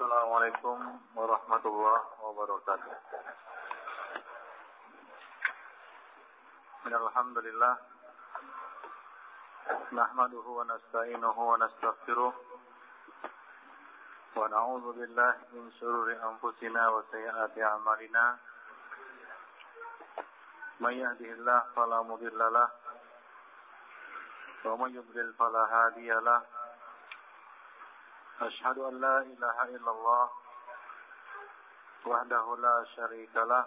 Assalamualaikum warahmatullahi wabarakatuh. Alhamdulillah nahmaduhu wa nasta'inuhu wa nastaghfiruh wa na'udzu billahi min shururi anfusina wa sayyiati a'malina may yahdihillahu fala mudilla lah wa may yudlil fala hadiya lah. أشهد أن لا إله إلا الله وحده لا شريك له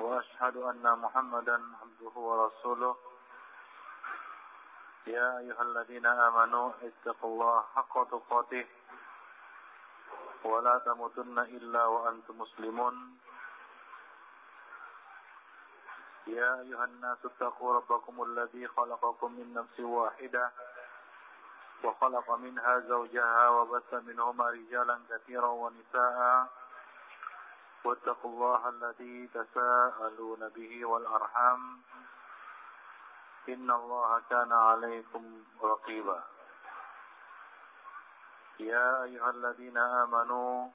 وأشهد أن محمدا عبده ورسوله يا أيها الذين آمنوا اتقوا الله حق تقاته ولا تموتن إلا وأنتم مسلمون يا أيها الناس اتقوا ربكم الذي خلقكم من نفس واحدة وخلق منها زوجها وبث منهما رجالا كثيرا ونساء واتقوا الله الذي تساءلون به والأرحام إن الله كان عليكم رقيبا يا أيها الذين آمنوا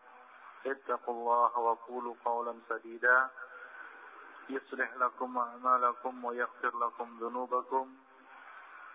اتقوا الله وقولوا قولا سديدا يصلح لكم أعمالكم ويغفر لكم ذنوبكم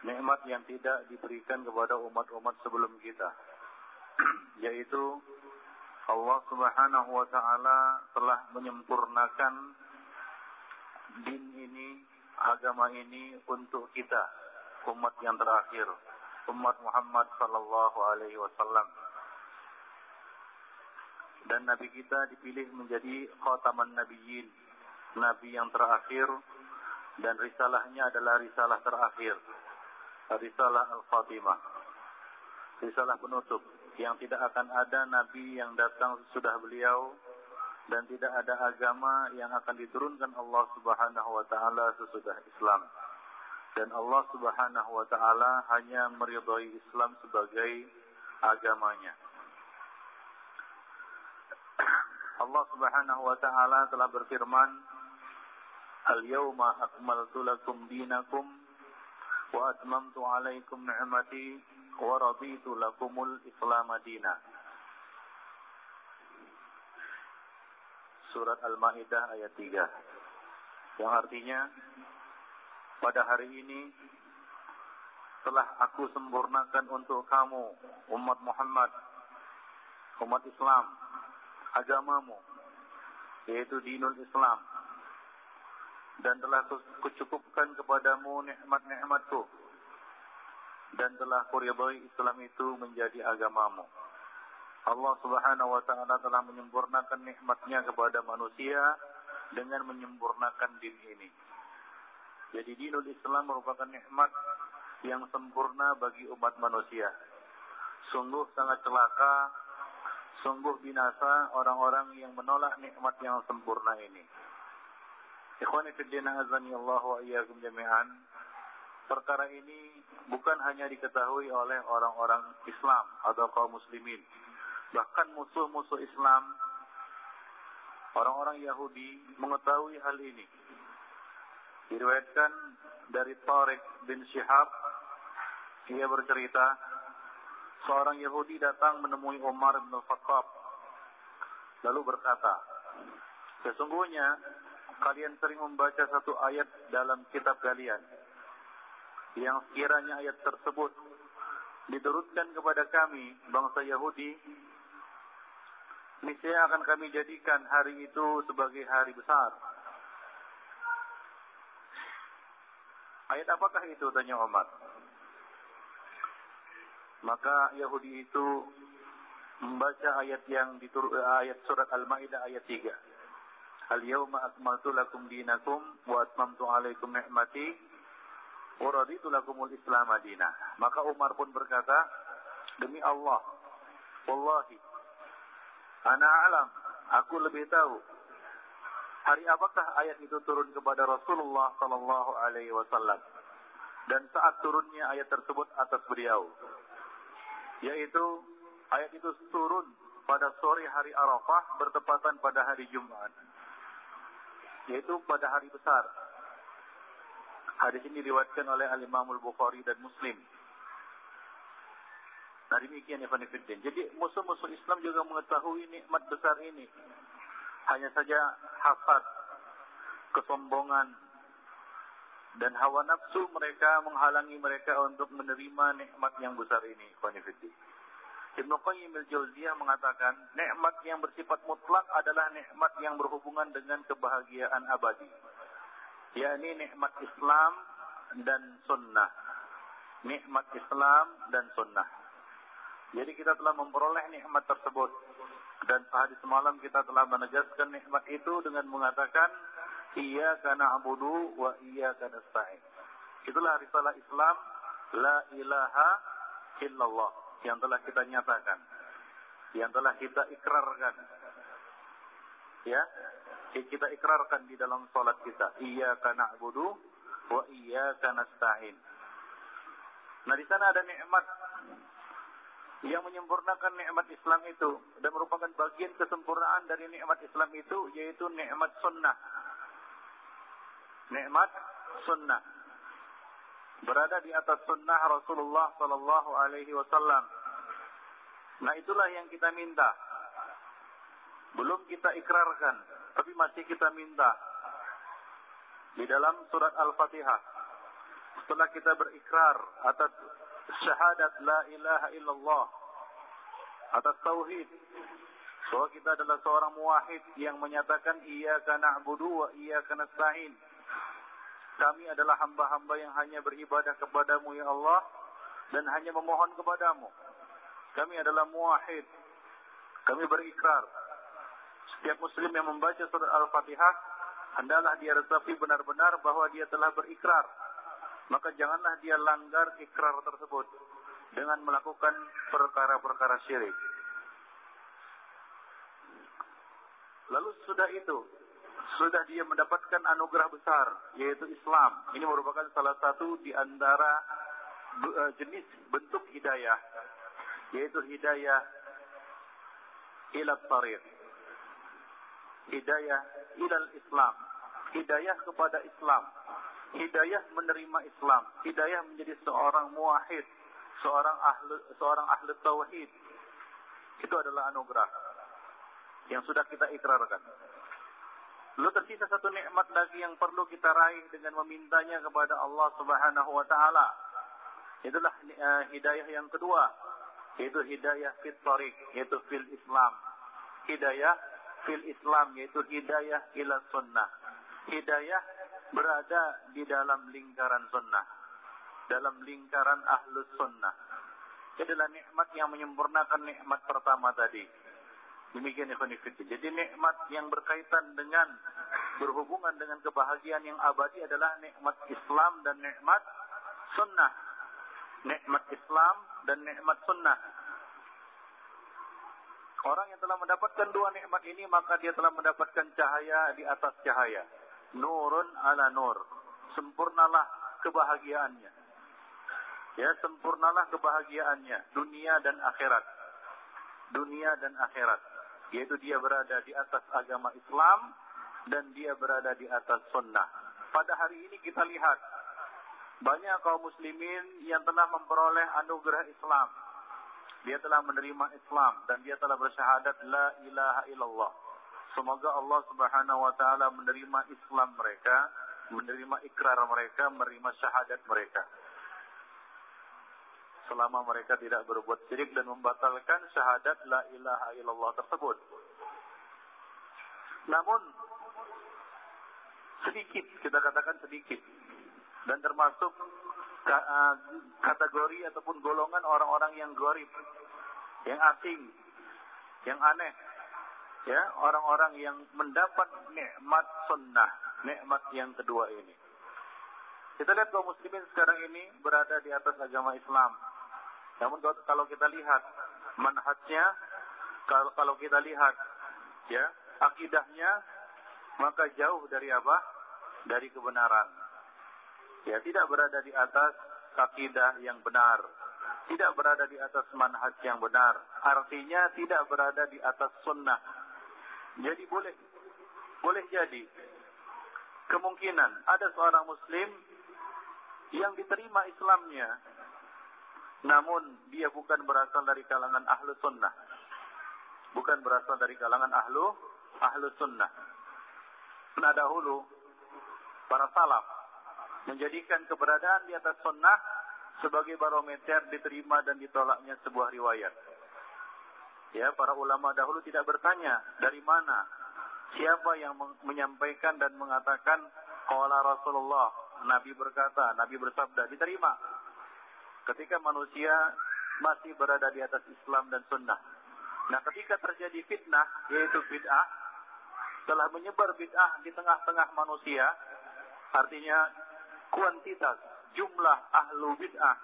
Nikmat yang tidak diberikan kepada umat-umat sebelum kita, yaitu Allah subhanahu wa ta'ala telah menyempurnakan din ini, agama ini untuk kita, umat yang terakhir, umat Muhammad sallallahu alaihi wasallam. Dan Nabi kita dipilih menjadi khataman nabiyyin, Nabi yang terakhir, dan risalahnya adalah risalah terakhir. Risalah Al-Fatimah, risalah penutup, yang tidak akan ada Nabi yang datang sesudah beliau, dan tidak ada agama yang akan diturunkan Allah subhanahu wa ta'ala sesudah Islam. Dan Allah subhanahu wa ta'ala hanya meridhai Islam sebagai agamanya. Allah subhanahu wa ta'ala telah berfirman, Al-yawma akmaltu lakum dinakum wa atmamtu alaikum ni'mati wa raditu lakumul islam dina. Surah Al-Maidah ayat 3. Yang artinya, pada hari ini telah aku sempurnakan untuk kamu, umat Muhammad, umat Islam, agamamu, yaitu dinul Islam, dan telah kucukupkan kepadamu nikmat-nikmatku, dan telah kuridai Islam itu menjadi agamamu. Allah subhanahu wa ta'ala telah menyempurnakan nikmatnya kepada manusia dengan menyempurnakan din ini. Jadi dinul Islam merupakan nikmat yang sempurna bagi umat manusia. Sungguh sangat celaka, sungguh binasa orang-orang yang menolak nikmat yang sempurna ini. Ikhwani fiddin azani Allah wa iyyakum jami'an. Perkara ini bukan hanya diketahui oleh orang-orang Islam atau kaum muslimin. Bahkan musuh-musuh Islam, orang-orang Yahudi mengetahui hal ini. Diriwayatkan dari Tariq bin Shihab, ia bercerita, seorang Yahudi datang menemui Umar bin Khattab lalu berkata, sesungguhnya kalian sering membaca satu ayat dalam kitab kalian, yang sekiranya ayat tersebut diturunkan kepada kami, bangsa Yahudi, niscaya akan kami jadikan hari itu sebagai hari besar. Ayat apakah itu? Tanya Umar. Maka Yahudi itu membaca ayat yang ayat surat Al-Maidah ayat 3. Al-yawma akmaltu lakum dinakum wa atmamtu alaikum ni'mati wa raditu lakumul islam adina. Maka Umar pun berkata, demi Allah, wallahi ana alam aku lebih tahu hari apakah ayat itu turun kepada Rasulullah sallallahu alaihi wasallam dan saat turunnya ayat tersebut atas beliau, yaitu ayat itu turun pada sore hari Arafah bertepatan pada hari Jumat, yaitu pada hari besar. Hadis ini diriwayatkan oleh Al-Imam Al-Bukhari dan Muslim. Nah demikian Ibn Fiddin. Jadi musuh-musuh Islam juga mengetahui nikmat besar ini. Hanya saja hasad, kesombongan, dan hawa nafsu mereka menghalangi mereka untuk menerima nikmat yang besar ini. Ibn Qayyim Al-Jawziyah mengatakan, nikmat yang bersifat mutlak adalah nikmat yang berhubungan dengan kebahagiaan abadi, yakni nikmat Islam dan sunnah. Nikmat Islam dan sunnah. Jadi kita telah memperoleh nikmat tersebut, dan tadi semalam kita telah menegaskan nikmat itu dengan mengatakan iyyaka na'budu wa iyyaka nasta'in. Itulah risalah Islam, la ilaha illallah, yang telah kita nyatakan, yang telah kita ikrarkan. Ya, kita ikrarkan di dalam salat kita, iyyaka na'budu wa iyyaka nasta'in. Nah, di sana ada nikmat yang menyempurnakan nikmat Islam itu dan merupakan bagian kesempurnaan dari nikmat Islam itu, yaitu nikmat sunnah. Nikmat sunnah, berada di atas sunnah Rasulullah sallallahu alaihi wasallam. Nah itulah yang kita minta. Belum kita ikrarkan, tapi masih kita minta. Di dalam surat Al-Fatihah, setelah kita berikrar atas syahadat la ilaha illallah, atas tauhid, bahwa kita adalah seorang muwahhid yang menyatakan iyyaka na'budu wa iyyaka nasta'in. Kami adalah hamba-hamba yang hanya beribadah kepadamu ya Allah, dan hanya memohon kepadamu. Kami adalah muwahhid. Kami berikrar. Setiap muslim yang membaca surah Al-Fatihah, hendaklah dia resapi benar-benar bahwa dia telah berikrar. Maka janganlah dia langgar ikrar tersebut dengan melakukan perkara-perkara syirik. Lalu sudah itu, sudah dia mendapatkan anugerah besar, yaitu Islam. Ini merupakan salah satu di antara jenis bentuk hidayah, yaitu hidayah ila tariq, hidayah ila Islam, hidayah kepada Islam, hidayah menerima Islam, hidayah menjadi seorang muwahhid, seorang ahli tauhid. Itu adalah anugerah yang sudah kita ikrarkan. Lalu tersisa satu nikmat lagi yang perlu kita raih dengan memintanya kepada Allah Subhanahu wa taala. Itulah hidayah yang kedua, yaitu hidayah fit tariq, yaitu fil Islam. Hidayah fil Islam, yaitu hidayah ila sunnah. Hidayah berada di dalam lingkaran sunnah, dalam lingkaran ahlus sunnah. Itu adalah nikmat yang menyempurnakan nikmat pertama tadi. Demikian ikhwan fillah. Jadi nikmat yang berkaitan dengan, berhubungan dengan kebahagiaan yang abadi adalah nikmat Islam dan nikmat sunnah. Nikmat Islam dan nikmat sunnah. Orang yang telah mendapatkan dua nikmat ini, maka dia telah mendapatkan cahaya di atas cahaya. Nurun ala nur. Sempurnalah kebahagiaannya. Ya, sempurnalah kebahagiaannya, dunia dan akhirat. Dunia dan akhirat. Yaitu dia berada di atas agama Islam dan dia berada di atas sunnah. Pada hari ini kita lihat banyak kaum muslimin yang telah memperoleh anugerah Islam. Dia telah menerima Islam dan dia telah bersyahadat la ilaha illallah. Semoga Allah Subhanahu wa taala menerima Islam mereka, menerima ikrar mereka, menerima syahadat mereka, selama mereka tidak berbuat syirik dan membatalkan syahadat la ilaha illallah tersebut. Namun sedikit, kita katakan sedikit, dan termasuk kategori ataupun golongan orang-orang yang gharib, yang asing, yang aneh, ya, orang-orang yang mendapat nikmat sunnah, nikmat yang kedua ini. Kita lihat kaum muslimin sekarang ini berada di atas agama Islam. Namun kalau kita lihat manhajnya, kalau kita lihat ya, akidahnya, maka jauh dari apa? Dari kebenaran. Ya, tidak berada di atas akidah yang benar, tidak berada di atas manhaj yang benar, artinya tidak berada di atas sunnah. Jadi boleh jadi kemungkinan ada seorang muslim yang diterima Islamnya, namun dia bukan berasal dari kalangan ahlu sunnah, bukan berasal dari kalangan ahlu sunnah. Nah, dahulu para salaf menjadikan keberadaan di atas sunnah sebagai barometer diterima dan ditolaknya sebuah riwayat. Ya, para ulama dahulu tidak bertanya dari mana, siapa yang menyampaikan dan mengatakan qala Rasulullah, Nabi berkata, Nabi bersabda, diterima. Ketika manusia masih berada di atas Islam dan sunnah. Nah, ketika terjadi fitnah, yaitu bid'ah, telah menyebar bid'ah di tengah-tengah manusia, artinya kuantitas, jumlah ahlu bid'ah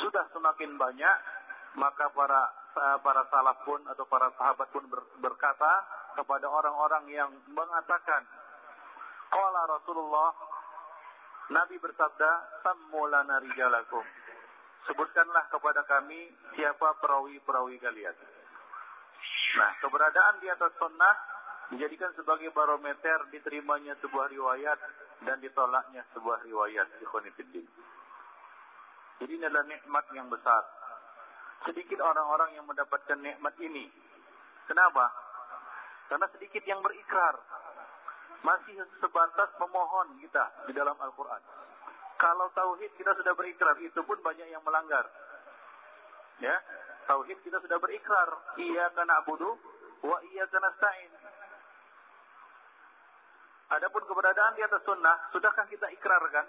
sudah semakin banyak, maka para salaf pun atau para sahabat pun berkata kepada orang-orang yang mengatakan qala Rasulullah, Nabi bersabda, sammu lana rijalakum, sebutkanlah kepada kami siapa perawi-perawi kalian. Nah, keberadaan di atas sunnah dijadikan sebagai barometer diterimanya sebuah riwayat dan ditolaknya sebuah riwayat. Jadi ini adalah nikmat yang besar. Sedikit orang-orang yang mendapatkan nikmat ini. Kenapa? Karena sedikit yang berikrar. Masih sebatas memohon kita di dalam Al-Quran. Kalau tauhid kita sudah berikrar, itu pun banyak yang melanggar. Ya, tauhid kita sudah berikrar. Iyyaka na'budu wa iyyaka nasta'in. Adapun keberadaan di atas sunnah, sudahkah kita ikrarkan?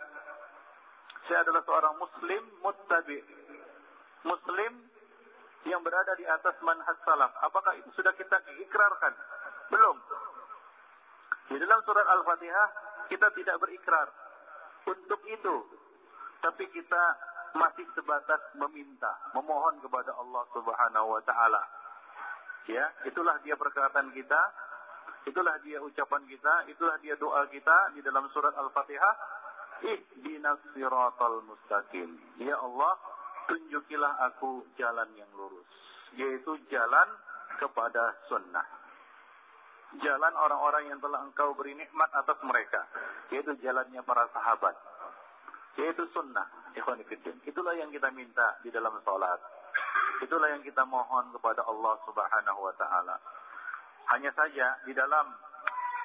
Saya adalah seorang muslim muttabi', muslim yang berada di atas manhaj salaf. Apakah itu sudah kita ikrarkan? Belum. Di dalam surat Al-Fatihah kita tidak berikrar untuk itu, tapi kita masih sebatas meminta, memohon kepada Allah Subhanahu wa taala. Ya, itulah dia perkataan kita. Itulah dia ucapan kita, itulah dia doa kita di dalam surat Al-Fatihah. Ihdinas siratal mustaqim. Ya Allah, tunjukilah aku jalan yang lurus. Yaitu jalan kepada sunnah. Jalan orang-orang yang telah engkau beri nikmat atas mereka. Yaitu jalannya para sahabat. Yaitu sunnah. Itulah yang kita minta di dalam salat. Itulah yang kita mohon kepada Allah Subhanahu wa ta'ala. Hanya saja di dalam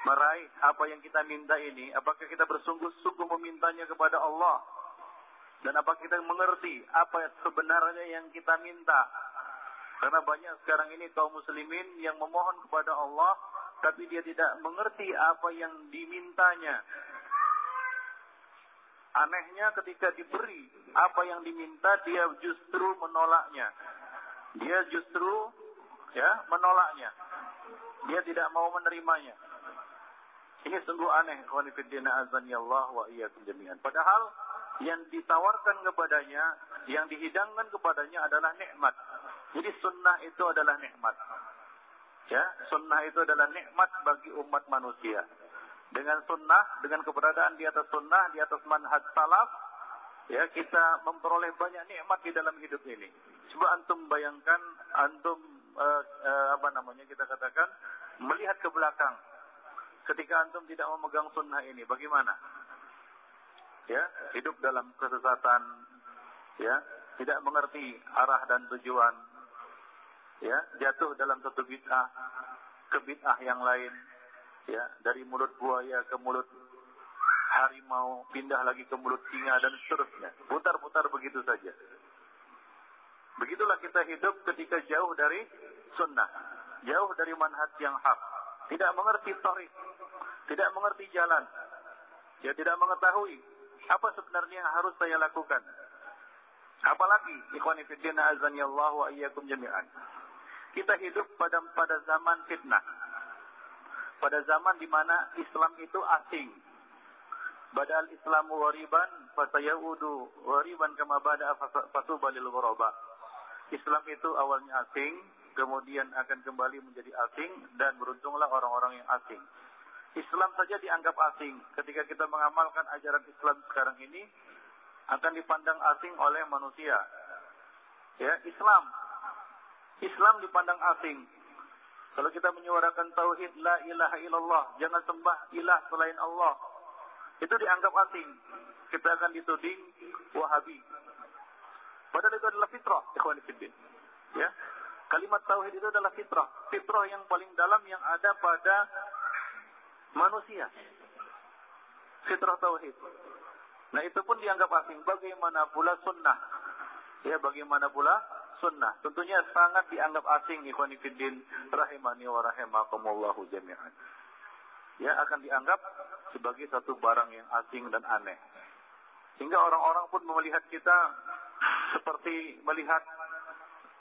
meraih apa yang kita minta ini, apakah kita bersungguh-sungguh memintanya kepada Allah? Dan apakah kita mengerti apa sebenarnya yang kita minta? Karena banyak sekarang ini kaum muslimin yang memohon kepada Allah, tapi dia tidak mengerti apa yang dimintanya. Anehnya ketika diberi apa yang diminta, dia justru menolaknya. Dia justru menolaknya. Dia tidak mau menerimanya. Ini sungguh aneh. Padahal yang ditawarkan kepadanya, yang dihidangkan kepadanya adalah nikmat. Jadi sunnah itu adalah nikmat. Ya, sunnah itu adalah nikmat bagi umat manusia. Dengan sunnah, dengan keberadaan di atas sunnah, di atas manhaj salaf, ya, kita memperoleh banyak nikmat di dalam hidup ini. Coba antum bayangkan, antum kita katakan melihat ke belakang ketika antum tidak memegang sunnah ini, bagaimana? Ya, hidup dalam kesesatan, ya, tidak mengerti arah dan tujuan, ya, jatuh dalam satu bid'ah ke bid'ah yang lain, ya, dari mulut buaya ke mulut harimau, pindah lagi ke mulut singa dan seterusnya, putar-putar begitu saja. Begitulah kita hidup ketika jauh dari sunnah, jauh dari manhaj yang hak, tidak mengerti tariq, tidak mengerti jalan, dia tidak mengetahui apa sebenarnya yang harus saya lakukan. Apalagi ikhwan fillah azanillahu wa iyyakum jami'an. Kita hidup pada zaman fitnah, pada zaman di mana Islam itu asing. Badal Islamu ghariban fasayaudu ghariban kama bada'a fasubalil ghuraba. Islam itu awalnya asing, kemudian akan kembali menjadi asing, dan beruntunglah orang-orang yang asing. Islam saja dianggap asing. Ketika kita mengamalkan ajaran Islam sekarang ini, akan dipandang asing oleh manusia. Ya, Islam dipandang asing. Kalau kita menyuarakan tauhid la ilaha illallah, jangan sembah ilah selain Allah, itu dianggap asing. Kita akan dituding Wahabi. Padahal itu adalah fitrah, ikhwan fillah. Ya. Kalimat tauhid itu adalah fitrah, fitrah yang paling dalam yang ada pada manusia. Fitrah tauhid. Nah, itu pun dianggap asing. Bagaimana pula sunnah? Ya, bagaimana pula sunnah? Tentunya sangat dianggap asing, ikhwan fillah, rahimani wa rahimakumullah jami'an. Ya, akan dianggap sebagai satu barang yang asing dan aneh. Sehingga orang-orang pun melihat kita seperti melihat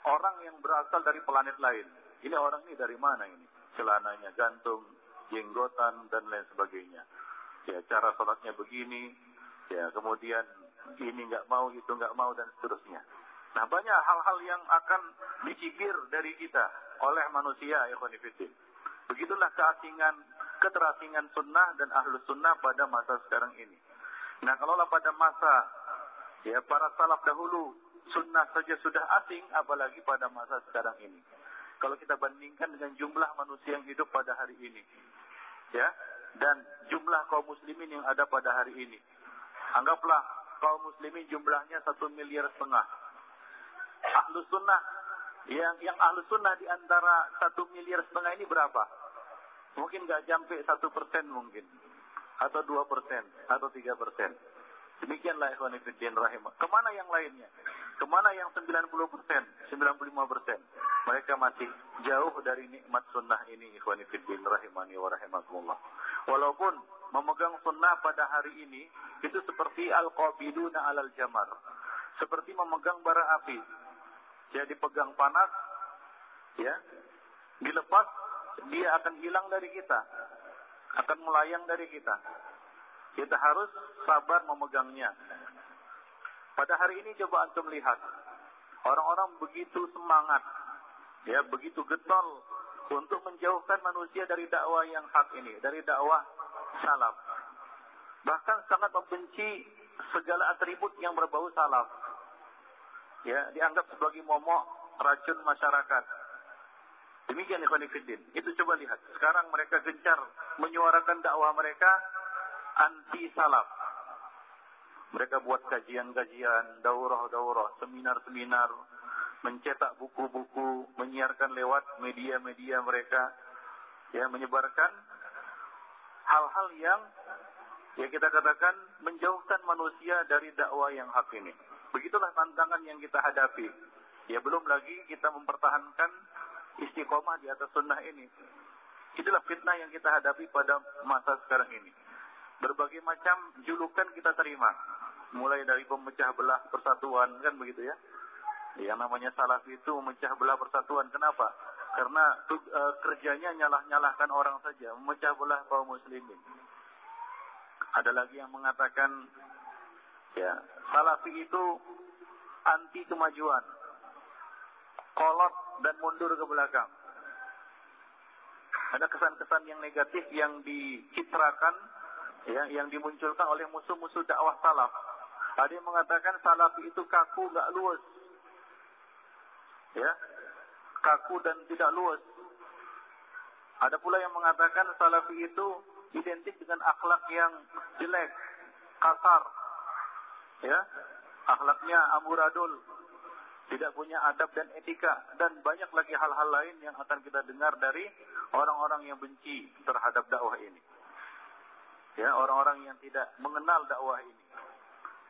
orang yang berasal dari planet lain. Ini orang ini dari mana ini? Celananya gantung, jenggotan, dan lain sebagainya. Ya, cara sholatnya begini. Ya, kemudian ini nggak mau, itu nggak mau, dan seterusnya. Nah, banyak hal-hal yang akan dicibir dari kita oleh manusia, ikhwan fillah. Begitulah keterasingan sunnah dan ahlus sunnah pada masa sekarang ini. Nah, kalaulah pada masa ya para salaf dahulu sunnah saja sudah asing, apalagi pada masa sekarang ini. Kalau kita bandingkan dengan jumlah manusia yang hidup pada hari ini, ya, dan jumlah kaum muslimin yang ada pada hari ini, anggaplah kaum muslimin jumlahnya 1,5 miliar. Ahlus sunnah yang ahlus sunnah di antara 1,5 miliar ini berapa? Mungkin nggak sampai 1% mungkin. Atau 2%, atau 3%. Demikianlah ikhwan fillah rahimah. Kemana yang lainnya? Kemana yang 90%, 95%? Mereka masih jauh dari nikmat sunnah ini, ikhwan fillah rahimani wa rahimakumullah. Walaupun memegang sunnah pada hari ini, itu seperti al-qabiduna alal jamar. Seperti memegang bara api. Jadi pegang panas, ya, dilepas, dia akan hilang dari kita. Akan melayang dari kita. Kita harus sabar memegangnya. Pada hari ini coba antum lihat, orang-orang begitu semangat, ya, begitu getol untuk menjauhkan manusia dari dakwah yang hak ini, dari dakwah salaf. Bahkan sangat membenci segala atribut yang berbau salaf. Ya, dianggap sebagai momok racun masyarakat. Demikian ikhwan fillah. Itu coba lihat. Sekarang mereka gencar menyuarakan dakwah mereka anti salaf. Mereka buat kajian-kajian, daurah-daurah, seminar-seminar, mencetak buku-buku, menyiarkan lewat media-media mereka, ya, menyebarkan hal-hal yang ya kita katakan menjauhkan manusia dari dakwah yang hak ini. Begitulah tantangan yang kita hadapi. Ya, belum lagi kita mempertahankan istiqomah di atas sunnah ini. Itulah fitnah yang kita hadapi pada masa sekarang ini. Berbagai macam julukan kita terima, mulai dari pemecah belah persatuan, kan begitu ya. Yang namanya salafi itu memecah belah persatuan. Kenapa? Karena kerjanya nyalah-nyalahkan orang saja, memecah belah kaum muslimin. Ada lagi yang mengatakan ya, salafi itu anti kemajuan, kolot dan mundur ke belakang. Ada kesan-kesan yang negatif yang dicitrakan, ya, yang dimunculkan oleh musuh-musuh dakwah salaf. Ada yang mengatakan salafi itu kaku, nggak luwes, ya, kaku dan tidak luwes. Ada pula yang mengatakan salafi itu identik dengan akhlak yang jelek, kasar, ya, akhlaknya amburadul, tidak punya adab dan etika, dan banyak lagi hal-hal lain yang akan kita dengar dari orang-orang yang benci terhadap dakwah ini. Ya, orang-orang yang tidak mengenal dakwah ini.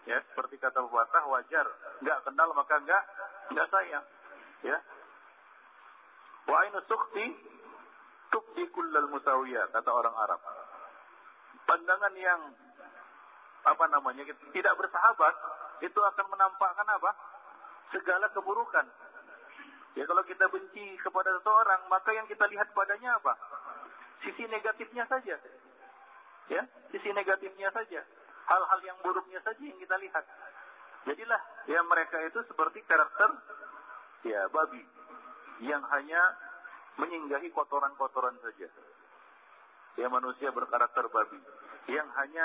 Ya, seperti kata pepatah, wajar, nggak kenal maka nggak sayang. Ya. Wa ainu sukhti tubdi kullal musawiyah, kata orang Arab. Pandangan yang tidak bersahabat itu akan menampakkan apa? Segala keburukan. Ya, kalau kita benci kepada seseorang, maka yang kita lihat padanya apa? Sisi negatifnya saja. Ya, sisi negatifnya saja. Hal-hal yang buruknya saja yang kita lihat. Jadilah ya mereka itu seperti karakter ya babi. yang hanya menyinggahi kotoran-kotoran saja. Ya, manusia berkarakter babi yang hanya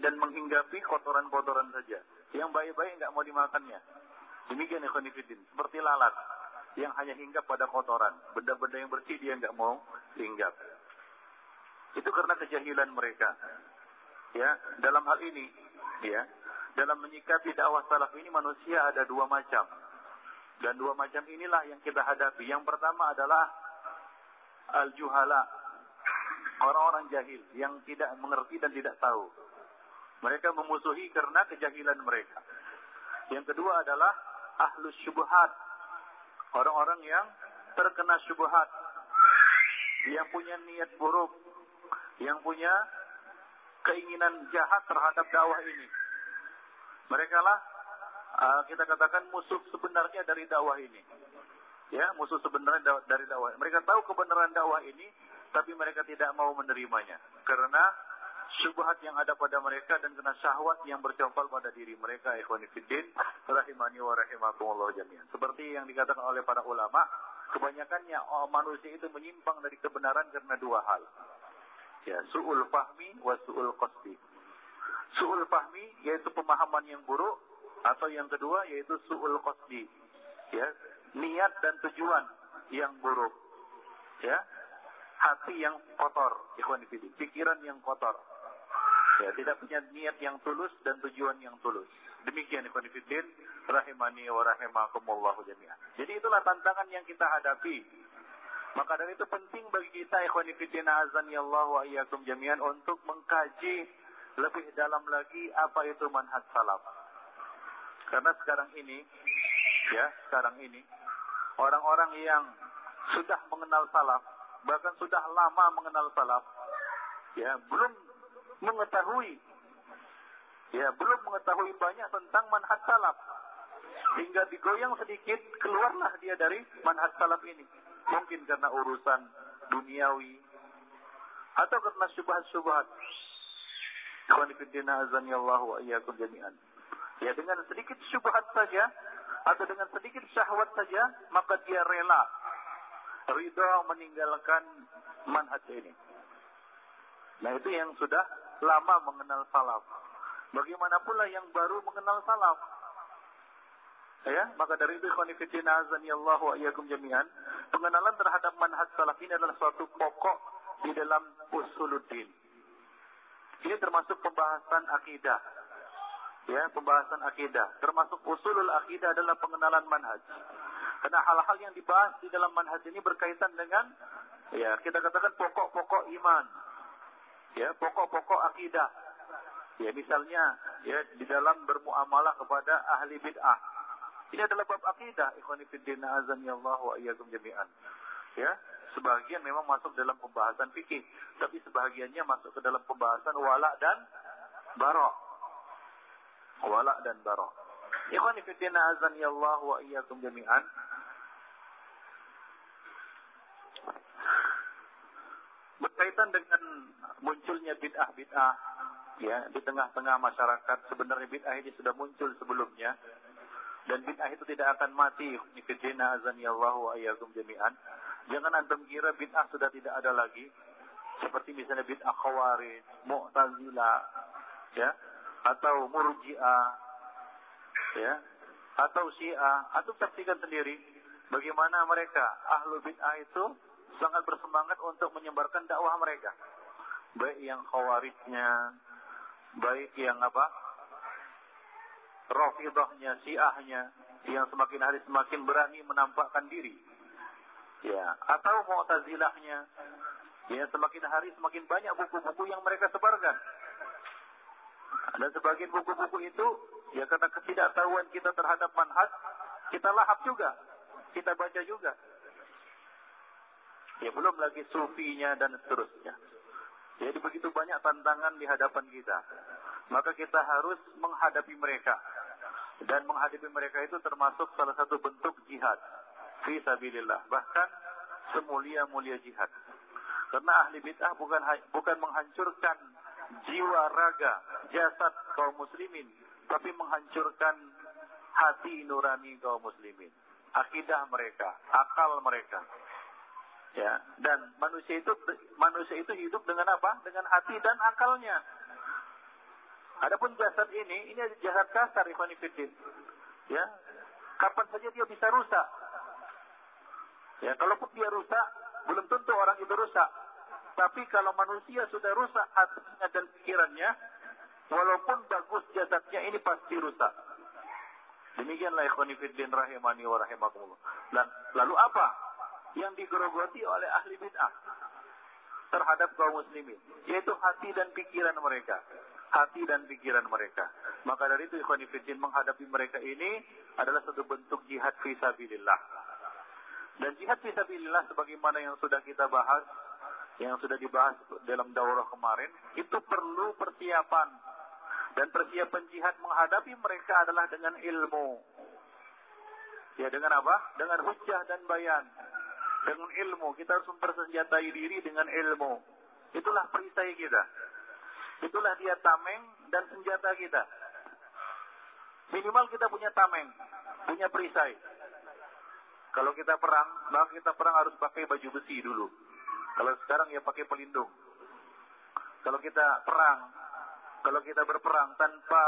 dan menghinggapi kotoran-kotoran saja. Yang baik-baik nggak mau dimakannya. Demikian ikhwan fillah, seperti lalat yang hanya hinggap pada kotoran, benda-benda yang bersih dia nggak mau hinggap. Itu karena kejahilan mereka. Ya, dalam hal ini, ya, dalam menyikapi dakwah salaf ini manusia ada dua macam. Dan dua macam inilah yang kita hadapi. Yang pertama adalah al-juhala, orang-orang jahil yang tidak mengerti dan tidak tahu. Mereka memusuhi karena kejahilan mereka. Yang kedua adalah ahlus syubhat, orang-orang yang terkena syubhat, yang punya niat buruk, yang punya keinginan jahat terhadap dakwah ini. Mereka lah kita katakan musuh sebenarnya dari dakwah ini. Ya, musuh sebenarnya dari dakwah. Mereka tahu kebenaran dakwah ini, tapi mereka tidak mau menerimanya karena syubhat yang ada pada mereka dan kena syahwat yang bercongkol pada diri mereka. Ikhwani fiddin, rahimani wa rahimakumullah jami'an. Seperti yang dikatakan oleh para ulama, kebanyakannya manusia itu menyimpang dari kebenaran karena dua hal. Ya, su'ul fahmi wa su'ul qasdi. Su'ul fahmi yaitu pemahaman yang buruk, atau yang kedua yaitu su'ul qasdi, ya, niat dan tujuan yang buruk, ya, hati yang kotor, ikhwan fillah, pikiran yang kotor, ya, tidak punya niat yang tulus dan tujuan yang tulus. Demikian ikhwan fillah, rahimani wa rahimakumullah jami'an. Jadi itulah tantangan yang kita hadapi. Maka dari itu penting bagi kita ikhwan fillah, azan ya Allah wa iyyakum jami'an, untuk mengkaji lebih dalam lagi apa itu manhaj salaf. Karena sekarang ini, ya, sekarang ini orang-orang yang sudah mengenal salaf, bahkan sudah lama mengenal salaf, ya, belum mengetahui banyak tentang manhaj salaf. Hingga digoyang sedikit, keluarlah dia dari manhaj salaf ini. Mungkin karena urusan duniawi atau karena syubhat-syubhat. Ikhwan fillah, azan ya Allah wa iyyakum jami'an. Ya, dengan sedikit syubhat saja atau dengan sedikit syahwat saja, maka dia rela, ridha meninggalkan manhaj ini. Nah, itu yang sudah lama mengenal salaf. Bagaimana pula yang baru mengenal salaf? Ya, maka dari itu ikhwan fillah, azan ya Allah wa iyyakum jami'an, pengenalan terhadap manhaj salaf ini adalah suatu pokok di dalam usuluddin. Ini termasuk pembahasan akidah. Ya, pembahasan akidah. Termasuk usulul akidah adalah pengenalan manhaj. Karena hal-hal yang dibahas di dalam manhaj ini berkaitan dengan, ya, kita katakan pokok-pokok iman. Ya, pokok-pokok akidah. Ya, misalnya, ya, di dalam bermuamalah kepada ahli bid'ah. Ini adalah bab akidah. Ikhwan fillah, azan ya Allah wa iyyakum jami'an. Ya, sebagian memang masuk dalam pembahasan fikih, tapi sebagiannya masuk ke dalam pembahasan wala' dan bara'. Wala' dan bara'. Ikhwan fillah, azan ya Allah wa iyyakum jami'an. Berkaitan dengan munculnya bid'ah-bid'ah, ya, di tengah-tengah masyarakat. Sebenarnya bid'ah ini sudah muncul sebelumnya dan bid'ah itu tidak akan mati. Ikhwan fillah, azan ya Allah wa iyyakum jami'an. Jangan antum kira bid'ah sudah tidak ada lagi. Seperti misalnya bid'ah khawarij, mu'tazilah, ya, atau murji'ah, ya, atau syiah, atau saksikan sendiri bagaimana mereka ahlu bid'ah itu sangat bersemangat untuk menyebarkan dakwah mereka, baik yang khawarijnya, baik yang apa, rafidahnya, syiahnya, yang semakin hari semakin berani menampakkan diri, ya, atau mu'tazilahnya, ya, semakin hari semakin banyak buku-buku yang mereka sebarkan. Dan sebagian buku-buku itu, ya, karena ketidaktahuan kita terhadap manhaj, kita lahap juga, kita baca juga. Ya, belum lagi sufinya dan seterusnya. Jadi begitu banyak tantangan di hadapan kita. Maka kita harus menghadapi mereka. Dan menghadapi mereka itu termasuk salah satu bentuk jihad fi sabilillah, bahkan semulia-mulia jihad. Karena ahli bid'ah bukan menghancurkan jiwa, raga, jasad kaum muslimin, tapi menghancurkan hati nurani kaum muslimin. akidah mereka, akal mereka. Ya, dan manusia itu hidup dengan apa? Dengan hati dan akalnya. Adapun jasad ini jasad kasar, ikhwan fillah. Ya. Kapan saja dia bisa rusak. Ya, kalaupun dia rusak, belum tentu orang itu rusak. Tapi kalau manusia sudah rusak hatinya dan pikirannya, walaupun bagus jasadnya ini pasti rusak. Demikianlah ikhwan fillah rahimani wa rahimakumullah. Lalu apa yang digerogoti oleh ahli bid'ah terhadap kaum muslimin? Yaitu hati dan pikiran mereka. Hati dan pikiran mereka. Maka dari itu ikhwan fillah, menghadapi mereka ini adalah satu bentuk jihad fisabilillah. Dan jihad fisabilillah sebagaimana yang sudah kita bahas, yang sudah dibahas dalam daurah kemarin, itu perlu persiapan. Dan persiapan jihad menghadapi mereka adalah dengan ilmu. Ya, dengan apa? Dengan hujjah dan bayan. Dengan ilmu. Kita harus mempersenjatai diri dengan ilmu. Itulah perisai kita. Itulah dia tameng dan senjata kita. Minimal kita punya tameng, punya perisai. Kalau kita perang, maka kita perang harus pakai baju besi dulu. Kalau sekarang ya pakai pelindung. Kalau kita berperang tanpa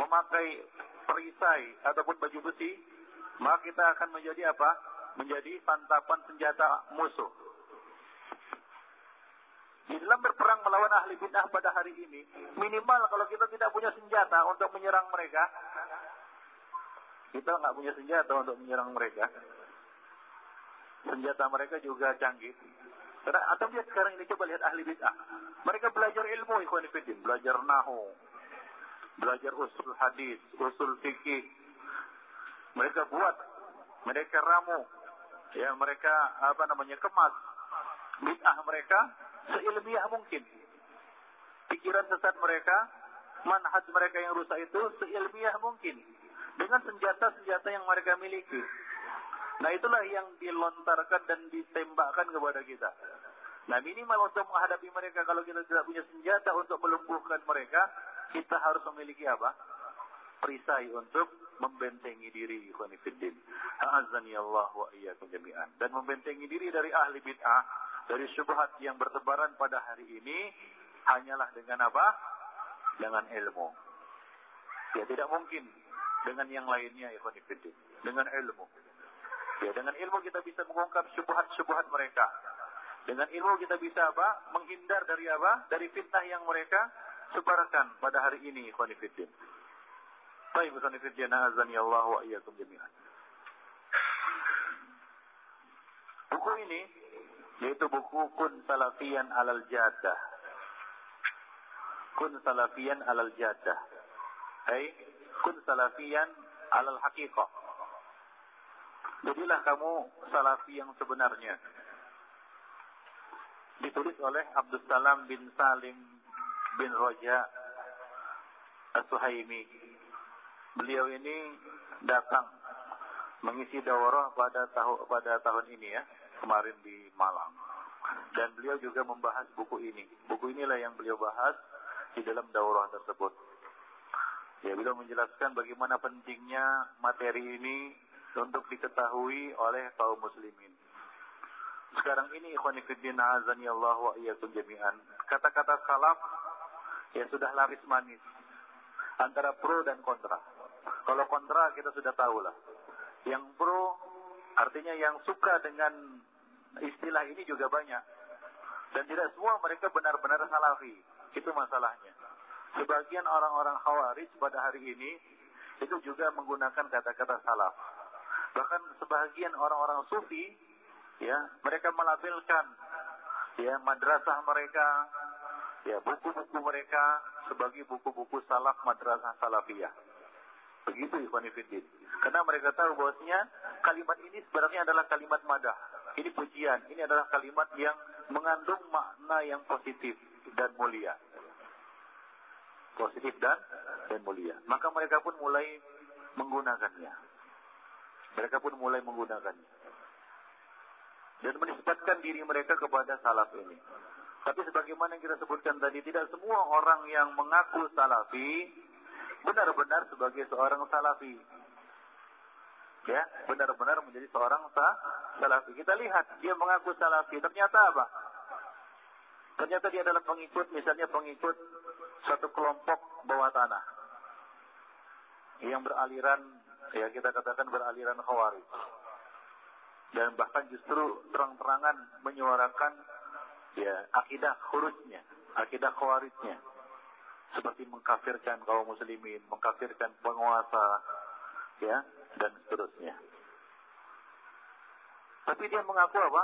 memakai perisai ataupun baju besi, maka kita akan menjadi apa? Menjadi santapan senjata musuh. Di dalam berperang melawan ahli bid'ah pada hari ini, minimal kalau kita tidak punya senjata untuk menyerang mereka, kita nggak punya senjata untuk menyerang mereka. Senjata mereka juga canggih. Atau dia sekarang ini coba lihat ahli bid'ah. Mereka belajar ilmu, ikhwan fillah, belajar nahu, belajar usul hadis, usul fikih. Mereka buat, mereka ramu, ya mereka kemas bid'ah mereka seilmiah mungkin. Pikiran sesat mereka, manhaj mereka yang rusak itu seilmiah mungkin. Dengan senjata-senjata yang mereka miliki. Nah, itulah yang dilontarkan dan ditembakkan kepada kita. Nah, minimal untuk menghadapi mereka, kalau kita tidak punya senjata untuk melumpuhkan mereka, kita harus memiliki apa? Perisai untuk membentengi diri. A'azzanillahu wa iyyakum jami'an. Dan membentengi diri dari ahli bid'ah, dari syubhat yang bertebaran pada hari ini, hanyalah dengan apa? Dengan ilmu. Ya, tidak mungkin dengan yang lainnya, ikhwan fillah. Dengan ilmu. Ya, dengan ilmu kita bisa mengungkap syubhat mereka. Dengan ilmu kita bisa apa? Menghindar dari apa? Dari fitnah yang mereka sebarkan pada hari ini, ikhwan fillah. Baik, ikhwan fillah, na'azanillahu wa iyyakum jami'an. Buku ini yaitu buku Kun Salafian Alal Jaddah. Kun Salafian Alal Jaddah. Hai, Kun Salafian Alal Haqiqah. Jadilah kamu salafi yang sebenarnya. Ditulis oleh Abdussalam bin Salim bin Roja As-Suhaimi. Beliau ini datang mengisi daurah pada tahun ini ya, kemarin di Malang. Dan beliau juga membahas buku ini. Buku inilah yang beliau bahas di dalam daurah tersebut. Ya, beliau menjelaskan bagaimana pentingnya materi ini untuk diketahui oleh kaum muslimin. Sekarang ini, ikhwan fillah, azanillahu wa iyyakum jami'an, kata-kata salaf ya sudah laris manis antara pro dan kontra. Kalau kontra kita sudah tahulah. Yang pro artinya yang suka dengan istilah ini juga banyak. Dan tidak semua mereka benar-benar salafi. Itu masalahnya. Sebagian orang-orang khawarij pada hari ini, itu juga menggunakan kata-kata salaf. Bahkan sebagian orang-orang sufi, ya, mereka melabelkan ya, madrasah mereka, ya, buku-buku mereka sebagai buku-buku salaf, madrasah salafiyah. Begitu, ikhwan fillah. Karena mereka tahu bahwasanya kalimat ini sebenarnya adalah kalimat madah. Ini pujian. Ini adalah kalimat yang mengandung makna yang positif dan mulia. Positif dan mulia. Maka mereka pun mulai menggunakannya. Dan menisbatkan diri mereka kepada salaf ini. Tapi sebagaimana yang kita sebutkan tadi, tidak semua orang yang mengaku salafi benar-benar sebagai seorang salafi. ya, benar-benar menjadi seorang salafi. Kita lihat dia mengaku salafi, ternyata apa? Ternyata dia adalah pengikut, misalnya pengikut satu kelompok bawah tanah yang beraliran, ya kita katakan beraliran khawarij, dan bahkan justru terang-terangan menyuarakan ya akidah khurujnya, akidah khawarijnya, seperti mengkafirkan kaum muslimin, mengkafirkan penguasa, ya, dan seterusnya. Tapi dia mengaku apa?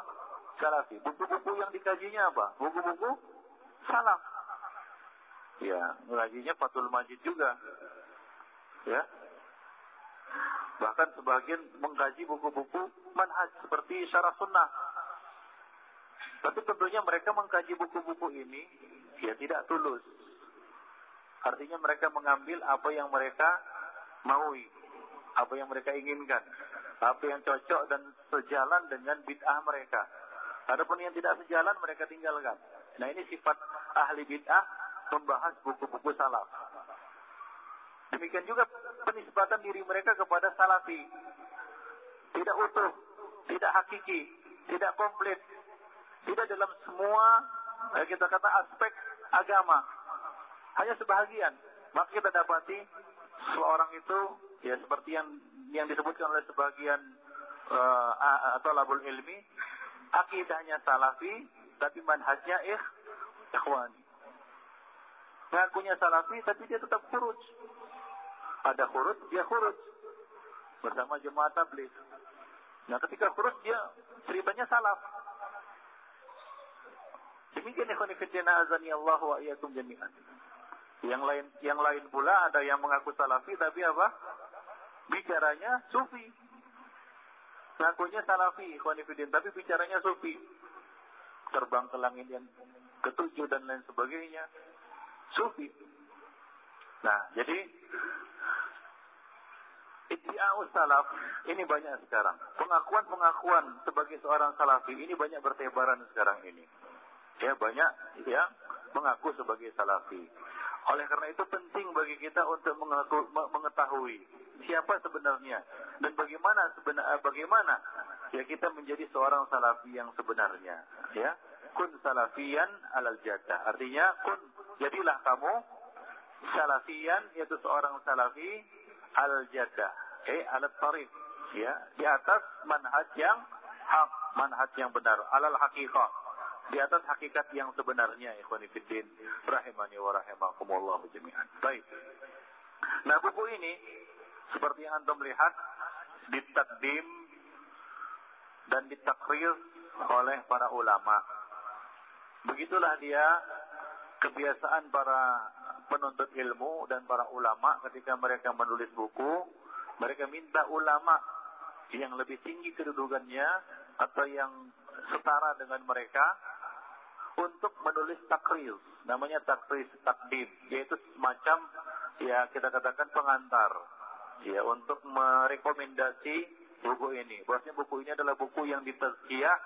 Salafi. Buku-buku yang dikajinya apa? Buku-buku salaf. Ya, mengajinya Fathul Majid juga. Ya. Bahkan sebagian mengkaji buku-buku manhaj seperti Syarah Sunnah. Tapi tentunya mereka mengkaji buku-buku ini ya tidak tulus. Artinya mereka mengambil apa yang mereka maui, apa yang mereka inginkan, apa yang cocok dan sejalan dengan bid'ah mereka. Adapun yang tidak sejalan mereka tinggalkan. Nah, ini sifat ahli bid'ah membahas buku-buku salaf. Demikian juga penisbatan diri mereka kepada salafi. Tidak utuh, tidak hakiki, tidak komplit, tidak dalam semua kita kata aspek agama. Hanya sebahagian. Maka kita dapati seorang itu ya seperti yang disebutkan oleh sebagian atau labul ilmi, akidahnya salafi tapi manhajnya ikhwani. Ngakunya salafi tapi dia tetap khuruj. Ada khuruj, dia khuruj bersama jemaah tabligh. Nah, ketika khuruj dia ceritanya salaf. Demikian ikhwani fillah azanillahu wa iyyakum jami'an. Yang lain pula ada yang mengaku salafi tapi apa? Bicaranya sufi. Ngakunya salafi, ikhwanifidin, tapi bicaranya sufi. Terbang ke langit yang ketujuh dan lain sebagainya. Sufi. Nah, jadi iddia'us salaf ini banyak sekarang. Pengakuan-pengakuan sebagai seorang salafi ini banyak bertebaran sekarang ini. Ya, banyak yang mengaku sebagai salafi. Oleh karena itu penting bagi kita untuk mengetahui siapa sebenarnya dan bagaimana ya kita menjadi seorang salafi yang sebenarnya, ya. Kun Salafian Alal Jaddah, artinya kun, jadilah kamu salafian, yaitu seorang salafi, Alal Jaddah alat tarif, ya, di atas manhaj yang hak, manhaj yang benar, alal haqiqah, di atas hakikat yang sebenarnya, ikhwani fiddin rahimani wa rahimakumullah jami'an. Baik. Nah, buku ini seperti yang antum lihat ditakdim dan ditakrir oleh para ulama. Begitulah dia kebiasaan para penuntut ilmu dan para ulama ketika mereka menulis buku, mereka minta ulama yang lebih tinggi kedudukannya atau yang setara dengan mereka untuk menulis takrir, namanya takrir takdim, yaitu semacam ya kita katakan pengantar, ya, untuk merekomendasi buku ini. Bahwasanya buku ini adalah buku yang ditazkiyah,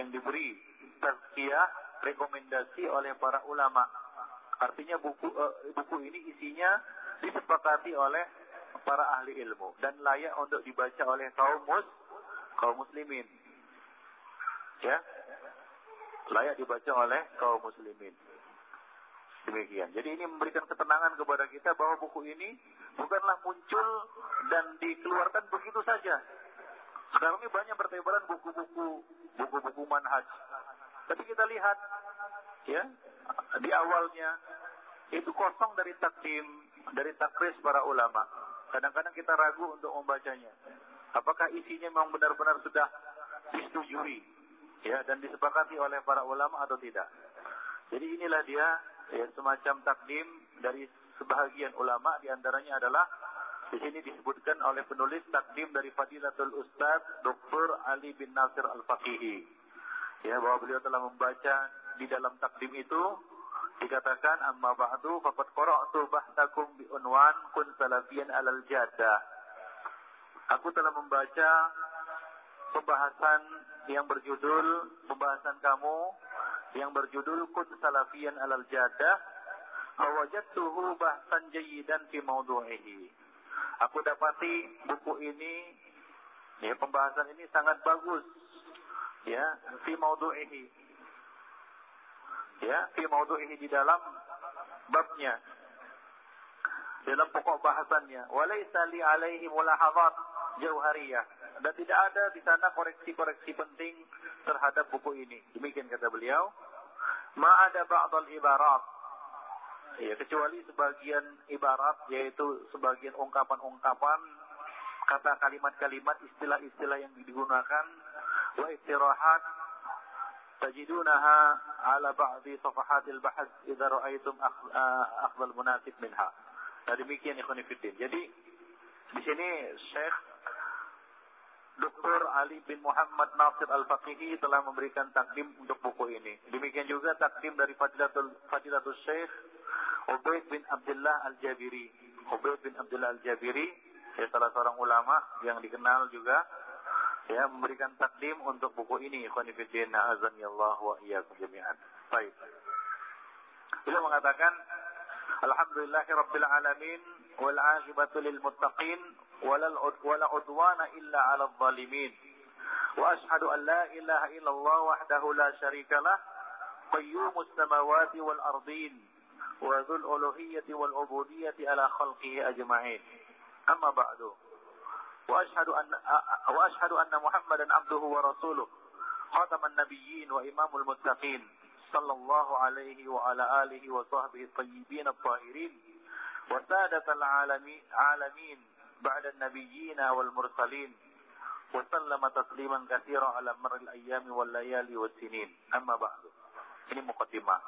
yang diberi tazkiyah, rekomendasi oleh para ulama. Artinya buku ini isinya disepakati oleh para ahli ilmu dan layak untuk dibaca oleh kaum muslimin. Ya, layak dibaca oleh kaum muslimin. Demikian. Jadi ini memberikan ketenangan kepada kita bahwa buku ini bukanlah muncul dan dikeluarkan begitu saja. Sekarang ini banyak bertebaran buku-buku manhaj. Tapi kita lihat, ya, di awalnya itu kosong dari takdim, dari takris para ulama. Kadang-kadang kita ragu untuk membacanya. Apakah isinya memang benar-benar sudah disetujui, ya, dan disepakati oleh para ulama atau tidak. Jadi inilah dia, ya, semacam takdim dari sebahagian ulama, diantaranya adalah di sini disebutkan oleh penulis takdim dari Fadilatul Ustaz Dr. Ali bin Nasir Al-Faqihi. Ya, bahwa beliau telah membaca di dalam takdim itu dikatakan amma ba'du faqad qara'tu bahtakum bi unwan Kun Salafian Alal Jaddah. Aku telah membaca pembahasan yang berjudul, pembahasan kamu yang berjudul Kun Salafian Alal Jaddah, wajadtuhu bahsan jayidan fi mawdu'ihi. Aku dapati buku ini Ya, pembahasan ini sangat bagus. Ya, fi mawdu'ihi. Ya, fi mawdu'ihi di dalam babnya. Dalam pokok bahasannya. Wa laisa li 'alaihi mulahazat jauhariyah. Dan tidak ada di sana koreksi-koreksi penting terhadap buku ini. Demikian kata beliau. Ma ada ba'dal ibarat. Ya, kecuali sebagian ibarat, yaitu sebagian ungkapan-ungkapan, kata kalimat-kalimat, istilah-istilah yang digunakan, wa istirahat tajidunaha ala ba'di safahatil bahas idza ra'aitum akhdhal munasib minha. Nah, demikian ikhwan fillah. Jadi di sini Syekh Dr. Ali bin Muhammad Nasir Al-Faqihi telah memberikan takdim untuk buku ini. Demikian juga takdim dari Fadilatul Syekh Ubaid bin Abdullah Al-Jabiri. Ubaid bin Abdullah Al-Jabiri, ya, salah seorang ulama yang dikenal juga, ya, memberikan takdim untuk buku ini. Khonifidin azanillahu wa iyyakum jami'an. Baik. Beliau mengatakan, Alhamdulillahirabbil alamin wal 'aqibatu lil muttaqin. ولا عدوان إلا على الظالمين وأشهد أن لا إله إلا الله وحده لا شريك له قيوم السماوات والأرضين وذو الألوهية والعبودية على خلقه أجمعين أما بعد وأشهد أن محمدا عبده ورسوله خاتم النبيين وإمام المتقين صلى الله عليه وعلى آله وصحبه الطيبين الطاهرين وسادة العالمين بعد النبيين والمرسلين وسلم تسليما كثيرا على مر الأيام والليالي والسنين أما بعد. Ini muqaddimah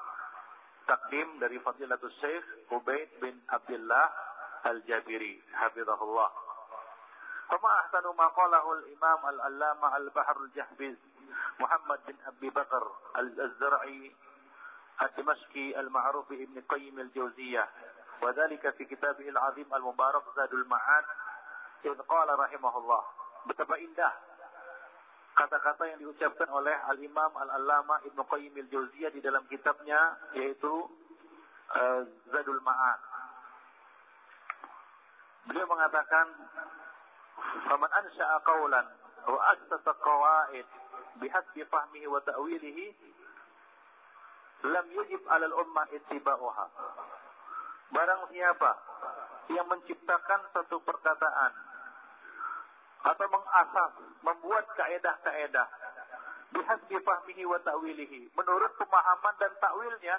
takdim dari Fadilatul Syekh Ubaid bin Abdullah Al-Jabiri hafizahullah. Fama ahsanu ma qalahu al-imam al-allama al-bahr al-jahbiz Muhammad bin Abi Bakr Al-Zara'i al-Dimashqi al-ma'ruf Ibn Qayyim Al-Jawziyah وذلك في كتابه العظيم المبارك زاد المعاد إذ قال رحمه الله. Betapa indah kata-kata yang diucapkan oleh al-Imam al-Allama Ibn Qayyim al-Jawziyah di dalam kitabnya, yaitu Zadul Ma'ad. Beliau mengatakan, "Faman ansha'a qawlan wa asasa qawaid bihasbi fahmihi wa ta'wilihi lam yajib 'ala al-ummah ittiba'uha." Barang siapa yang menciptakan satu perkataan atau mengasas, membuat kaedah-kaedah bihasbi fahmihi wa ta'wilihi, menurut pemahaman dan ta'wilnya,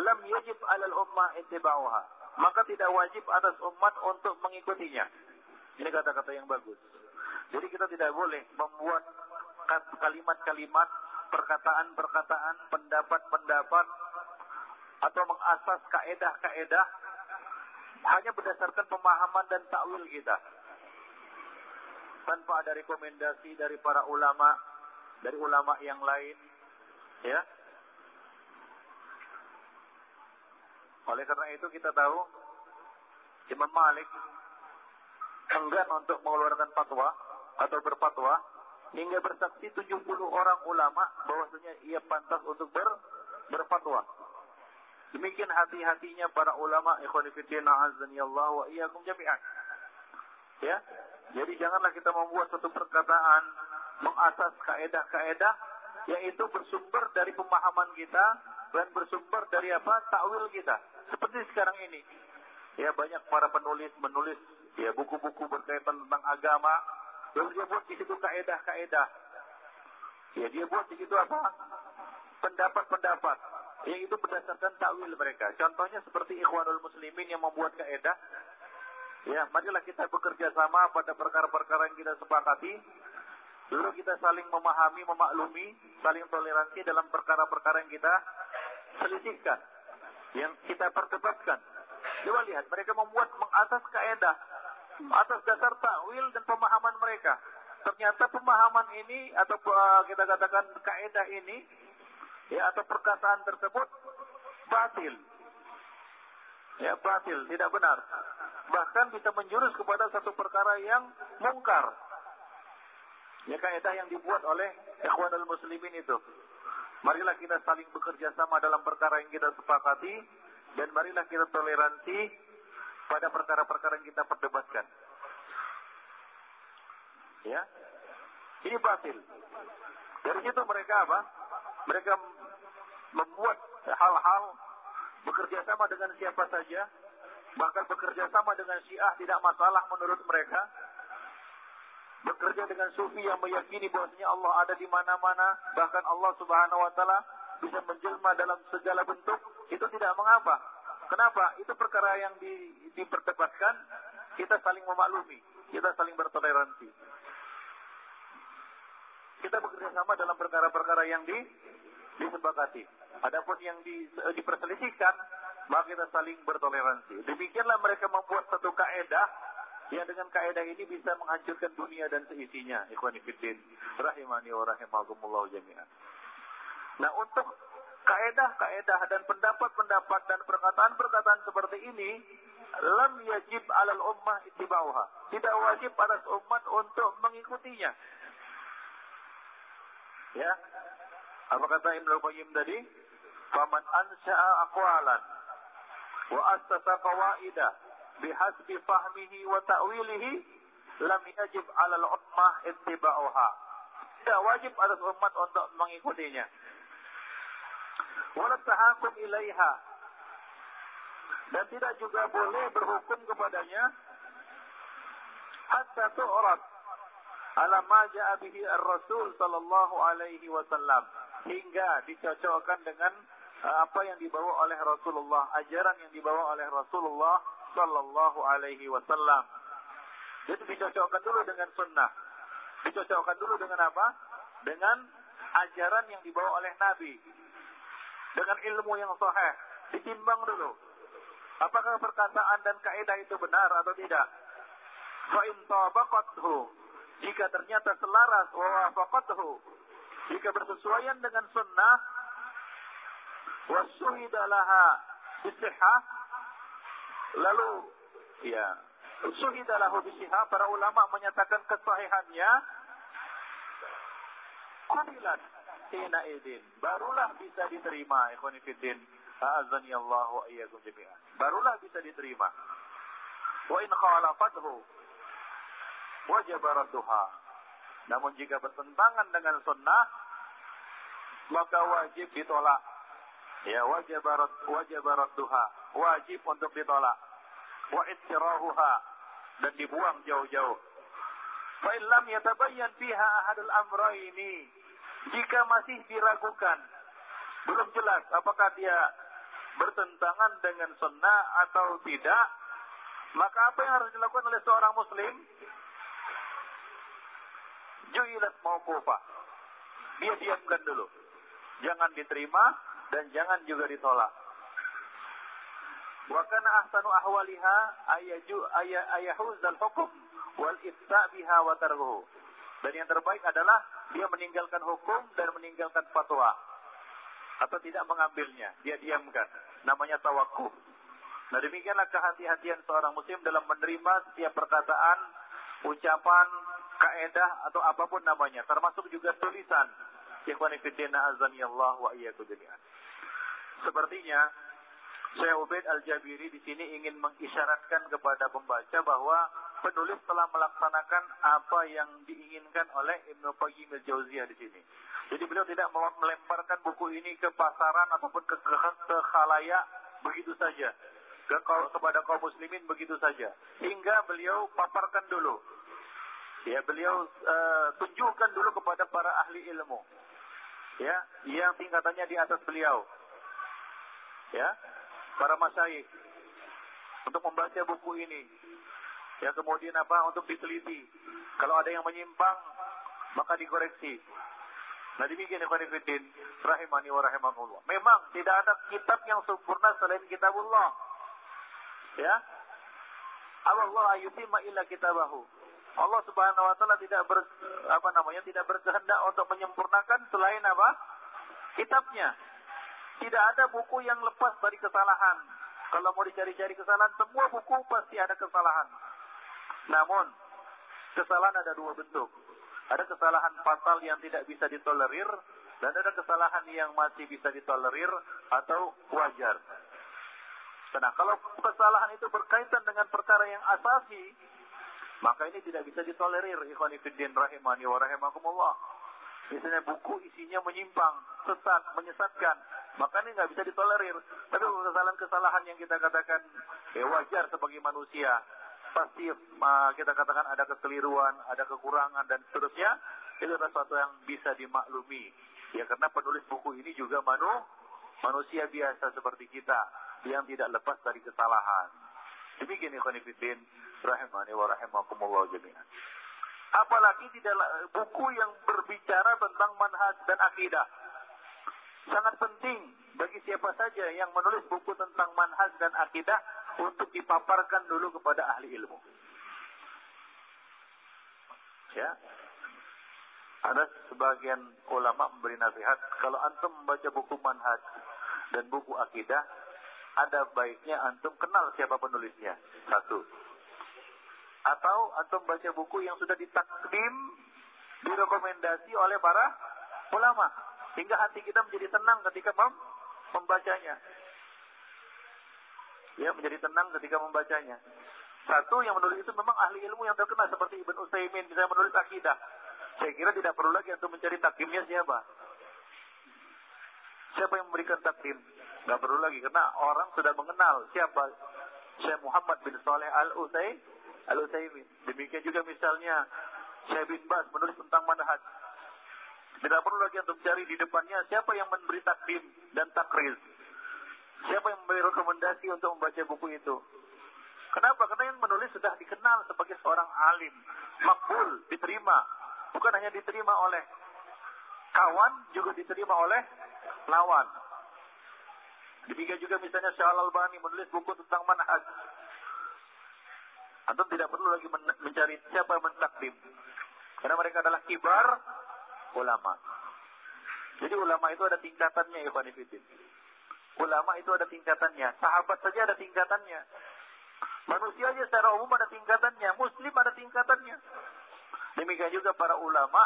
lam yajib 'alal ummah ittiba'uha, maka tidak wajib atas umat untuk mengikutinya. Ini kata-kata yang bagus. Jadi kita tidak boleh membuat kalimat-kalimat, perkataan-perkataan, pendapat-pendapat, atau mengasas kaedah-kaedah hanya berdasarkan pemahaman dan takwil kita, tanpa ada rekomendasi dari para ulama, dari ulama yang lain, ya. Oleh karena itu kita tahu Imam Malik enggan untuk mengeluarkan fatwa atau berfatwa hingga bersaksi 70 orang ulama bahwasanya ia pantas untuk berfatwa. Demikian hati-hatinya para ulama, ikhwan fillah, azanillahu wa iyyakum jami'an. Ya. Jadi janganlah kita membuat satu perkataan mengasas kaedah-kaedah yaitu bersumber dari pemahaman kita dan bersumber dari apa? Takwil kita. Seperti sekarang ini. Ya, banyak para penulis menulis, ya, buku-buku berkaitan tentang agama, lalu dia buat di situ kaedah-kaedah. Ya, dia buat di situ apa? Pendapat-pendapat. Yang itu berdasarkan takwil mereka. Contohnya seperti Ikhwanul Muslimin yang membuat kaedah. Ya, marilah kita bekerja sama pada perkara-perkara yang kita sepakati. Lalu kita saling memahami, memaklumi, saling toleransi dalam perkara-perkara yang kita selisihkan, yang kita perdebatkan. Coba lihat, mereka membuat mengatas kaedah, atas dasar takwil dan pemahaman mereka. Ternyata pemahaman ini atau kita katakan kaedah ini, ya, atau perkataan tersebut batil. Ya, batil, tidak benar. Bahkan bisa menjurus kepada satu perkara yang mungkar. Ya, kaidah yang dibuat oleh Ikhwanul Muslimin itu. Marilah kita saling bekerja sama dalam perkara yang kita sepakati dan marilah kita toleransi pada perkara-perkara yang kita perdebatkan. Ya, ini batil. Dari situ mereka apa? Mereka membuat hal-hal, bekerja sama dengan siapa saja, bahkan bekerja sama dengan Syiah tidak masalah menurut mereka. Bekerja dengan Sufi yang meyakini bahwasanya Allah ada di mana-mana, bahkan Allah Subhanahu Wa Taala bisa menjelma dalam segala bentuk, itu tidak mengapa. Kenapa? Itu perkara yang diperdebatkan. Kita saling memaklumi, kita saling bertoleransi. Kita bekerja sama dalam perkara-perkara yang disepakati. Adapun yang diperselisihkan, maka kita saling bertoleransi. Demikianlah mereka membuat satu kaedah yang dengan kaedah ini bisa menghancurkan dunia dan seisinya. Ikhwani fiddin, rahimani wa rahimakumullah jami'an. Nah, untuk kaedah-kaedah dan pendapat-pendapat dan perkataan-perkataan seperti ini, lam yajib alal ummah ittiba'uha. Tidak wajib atas umat untuk mengikutinya. Ya, apa kata Ibn Qayyim tadi? Faman ansha'a aqwalan wa assasa qawaida bihasbi fahmihi wa ta'wilihi lam yajib 'alal ummah ittiba'uha. Tidak wajib atas umat untuk mengikutinya. Wala tahakum ilaiha. Dan tidak juga boleh berhukum kepadanya hatta tu'rad ala ma ja'a bihi ar-rasul sallallahu alaihi wasallam, hingga dicocokkan dengan apa yang dibawa oleh Rasulullah, ajaran yang dibawa oleh Rasulullah sallallahu alaihi wasallam. Jadi dicocokkan dulu dengan sunnah, dicocokkan dulu dengan apa? Dengan ajaran yang dibawa oleh Nabi, dengan ilmu yang sahih, ditimbang dulu. Apakah perkataan dan kaidah itu benar atau tidak? Fa in tabaqathu, jika ternyata selaras, wawafaqathu, jika bersesuaian dengan sunnah, wasuhidalaha bisihah, lalu ya, suhidalahu bisihah, para ulama menyatakan kesahihannya, kubilat hina idin, barulah bisa diterima. Ikhwanifidin, a'azani Allah wa iyyakum jami'an, barulah bisa diterima. Wa in khalafathu wajibaratuha, namun jika bertentangan dengan sunnah, maka wajib ditolak. Ya, wajibaratuha, wajib untuk ditolak. Wa ittirahuha, dan dibuang jauh-jauh. Fa in lam yatabayyan fiha ahadul amrayni, jika masih diragukan, belum jelas apakah dia bertentangan dengan sunnah atau tidak, maka apa yang harus dilakukan oleh seorang muslim? Ju'ilat mauqufah, dia diamkan dulu, jangan diterima dan jangan juga ditolak. Wa kana ahsanu ahwaliha ayahuzal hukum wal ifta' biha wa tarhu, dan yang terbaik adalah dia meninggalkan hukum dan meninggalkan fatwa, atau tidak mengambilnya, dia diamkan, namanya tawakkuf. Nah, demikianlah kehati-hatian seorang muslim dalam menerima setiap perkataan, ucapan, kaedah atau apapun namanya, termasuk juga tulisan. Ikhwan fillah, azanillahu wa iyyakum jami'an. Sepertinya Syekh Ubaid Al-Jabiri di sini ingin mengisyaratkan kepada pembaca bahwa penulis telah melaksanakan apa yang diinginkan oleh Ibn Qayyim Al-Jawziyah di sini. Jadi beliau tidak melemparkan buku ini ke pasaran ataupun ke khalayak begitu saja, kepada kaum muslimin begitu saja, hingga beliau paparkan dulu. Ya, beliau tunjukkan dulu kepada para ahli ilmu, ya, yang tingkatannya di atas beliau, ya, para masyayikh, untuk membaca buku ini, ya, kemudian apa, untuk diteliti. Kalau ada yang menyimpang, maka dikoreksi. Nah, demikian ikhwan fillah, rahimani wa rahimakumullah. Memang tidak ada kitab yang sempurna selain kitabullah, ya. Allah ayutima illa kitabahu. Allah Subhanahu Wa Taala tidak tidak berkehendak untuk menyempurnakan selain apa? Kitabnya. Tidak ada buku yang lepas dari kesalahan. Kalau mau dicari-cari kesalahan, semua buku pasti ada kesalahan. Namun kesalahan ada dua bentuk. Ada kesalahan fatal yang tidak bisa ditolerir, dan ada kesalahan yang masih bisa ditolerir atau wajar. Nah, kalau kesalahan itu berkaitan dengan perkara yang asasi, Maka ini tidak bisa ditolerir, ikhwan fillah rahimani wa rahimakumullah. Misalnya buku isinya menyimpang, sesat, menyesatkan, maka ini nggak bisa ditolerir. Tapi kesalahan-kesalahan yang kita katakan wajar sebagai manusia, pasti kita katakan ada kekeliruan, ada kekurangan dan seterusnya, itu adalah sesuatu yang bisa dimaklumi. Ya karena penulis buku ini juga manusia biasa seperti kita yang tidak lepas dari kesalahan. Demikian ikhwan fillah rahimani wa rahimakumullah jami'an. Apalagi di dalam buku yang berbicara tentang manhaj dan akidah. Sangat penting bagi siapa saja yang menulis buku tentang manhaj dan akidah untuk dipaparkan dulu kepada ahli ilmu. Ya. Ada sebagian ulama memberi nasihat, kalau antum membaca buku manhaj dan buku akidah, ada baiknya antum kenal siapa penulisnya. Satu. Atau antum baca buku yang sudah ditakdim, direkomendasi oleh para ulama, hingga hati kita menjadi tenang ketika membacanya. Ya, menjadi tenang ketika membacanya. Satu, yang menulis itu memang ahli ilmu yang terkenal seperti Ibn Utsaimin, misalnya menulis akidah. Saya kira tidak perlu lagi untuk mencari takdimnya siapa. Siapa yang memberikan takdim? Nggak perlu lagi, karena orang sudah mengenal siapa. Syekh Muhammad bin Soleh Al-Utsaimin. Demikian juga misalnya Syekh Ibn Baz menulis tentang manhaj. Tidak perlu lagi untuk cari di depannya siapa yang memberi takdim dan takriz. Siapa yang memberi rekomendasi untuk membaca buku itu. Kenapa? Karena yang menulis sudah dikenal sebagai seorang alim. Makbul, diterima. Bukan hanya diterima oleh kawan, juga diterima oleh lawan. Demikian juga misalnya Syekh Al-Albani menulis buku tentang manhaj. Antum tidak perlu lagi mencari siapa yang mentakdim. Karena mereka adalah kibar ulama. Jadi ulama itu ada tingkatannya, ikhwan fillah. Ulama itu ada tingkatannya. Sahabat saja ada tingkatannya. Manusia saja secara umum ada tingkatannya. Muslim ada tingkatannya. Demikian juga para ulama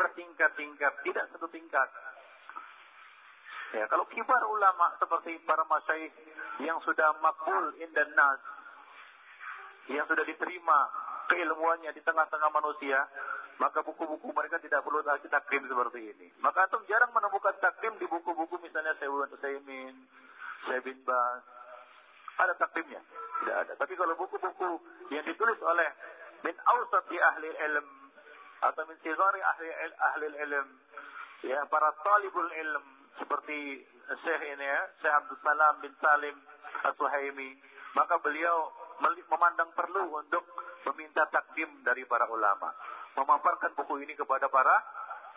bertingkat-tingkat, tidak satu tingkat. Ya, kalau kibar ulama seperti para masyaikh yang sudah makbul indan nas, yang sudah diterima keilmuannya di tengah-tengah manusia, maka buku-buku mereka tidak perlu takdim seperti ini. Maka antum jarang menemukan takdim di buku-buku misalnya Syaikhul Utsaimin, Syekh Ibn Baz. Ada takdimnya? Tidak ada. Tapi kalau buku-buku yang ditulis oleh min awsati ahli ilm atau min sigari ahli ilm, ya para talibul ilm seperti Syekh ini ya, Syekh Abdussalam bin Salim bin Roja As-Suhaimi, maka beliau memandang perlu untuk meminta takdim dari para ulama, memaparkan buku ini kepada para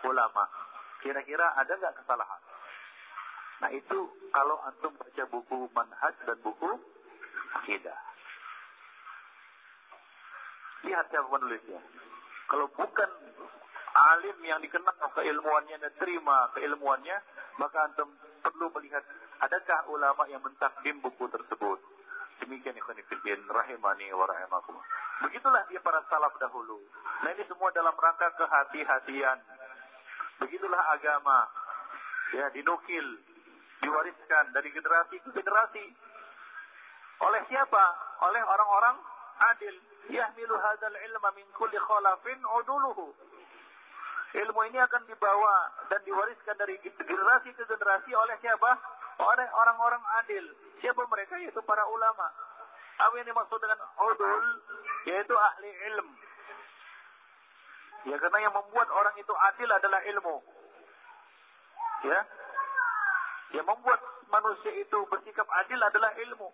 ulama. Kira-kira ada nggak kesalahan? Nah itu kalau antum baca buku manhaj dan buku akidah. Lihat siapa penulisnya. Kalau bukan alim yang dikenal keilmuannya dan terima keilmuannya, maka antum perlu melihat adakah ulama yang mentakdim buku tersebut. Demikian ikhwan fillah rahimani wa rahimakumullah. Begitulah dia para salaf dahulu. Nah ini semua dalam rangka kehati-hatian. Begitulah agama. Ya dinukil, diwariskan dari generasi ke generasi. Oleh siapa? Oleh orang-orang adil. Yahmilu hadzal ilma min kulli khalafin uduluhu. Ilmu ini akan dibawa dan diwariskan dari generasi ke generasi oleh siapa? Oleh orang-orang adil. Siapa mereka? Yaitu para ulama. Apa yang dimaksud dengan udul? Yaitu ahli ilm. Ya karena yang membuat orang itu adil adalah ilmu. Ya, yang membuat manusia itu bersikap adil adalah ilmu.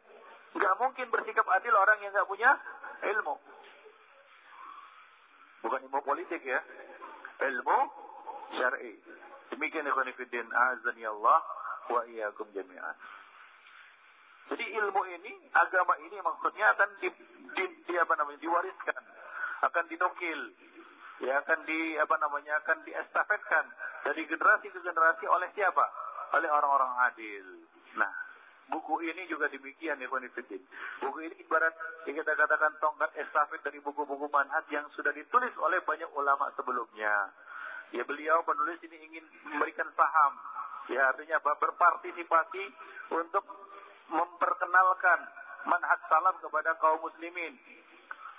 Gak mungkin bersikap adil orang yang gak punya ilmu. Bukan ilmu politik ya, ilmu syar'i. Demikian ikhwan fillah azan ya Allah wa iyyakum jami'an. Jadi ilmu ini, agama ini maksudnya akan diwariskan, akan dinukil, ya akan diestafetkan dari generasi ke generasi oleh siapa? Oleh orang-orang adil. Nah, buku ini juga demikian ikhwan fillah. Buku ini ibarat yang kita katakan tongkat estafet dari buku-buku manhaj yang sudah ditulis oleh banyak ulama sebelumnya. Ya beliau penulis ini ingin memberikan saham, ya artinya berpartisipasi untuk memperkenalkan manhaj salaf kepada kaum muslimin.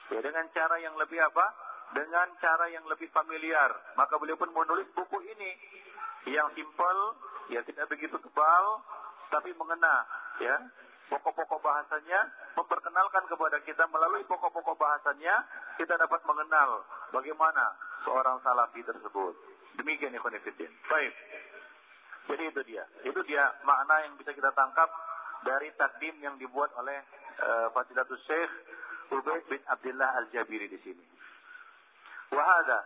Ya, dengan cara yang lebih apa? Dengan cara yang lebih familiar. Maka beliau pun menulis buku ini yang simple, ya tidak begitu tebal, tapi mengena, ya. Pokok-pokok bahasanya memperkenalkan kepada kita, melalui pokok-pokok bahasanya kita dapat mengenal bagaimana seorang salafi tersebut. Demikian ikhwan fillah. Baik. Jadi itu dia. Itu dia makna yang bisa kita tangkap dari takdim yang dibuat oleh Fadilatul Syekh Ubaid bin Abdullah Al-Jabiri di sini. Wa hadza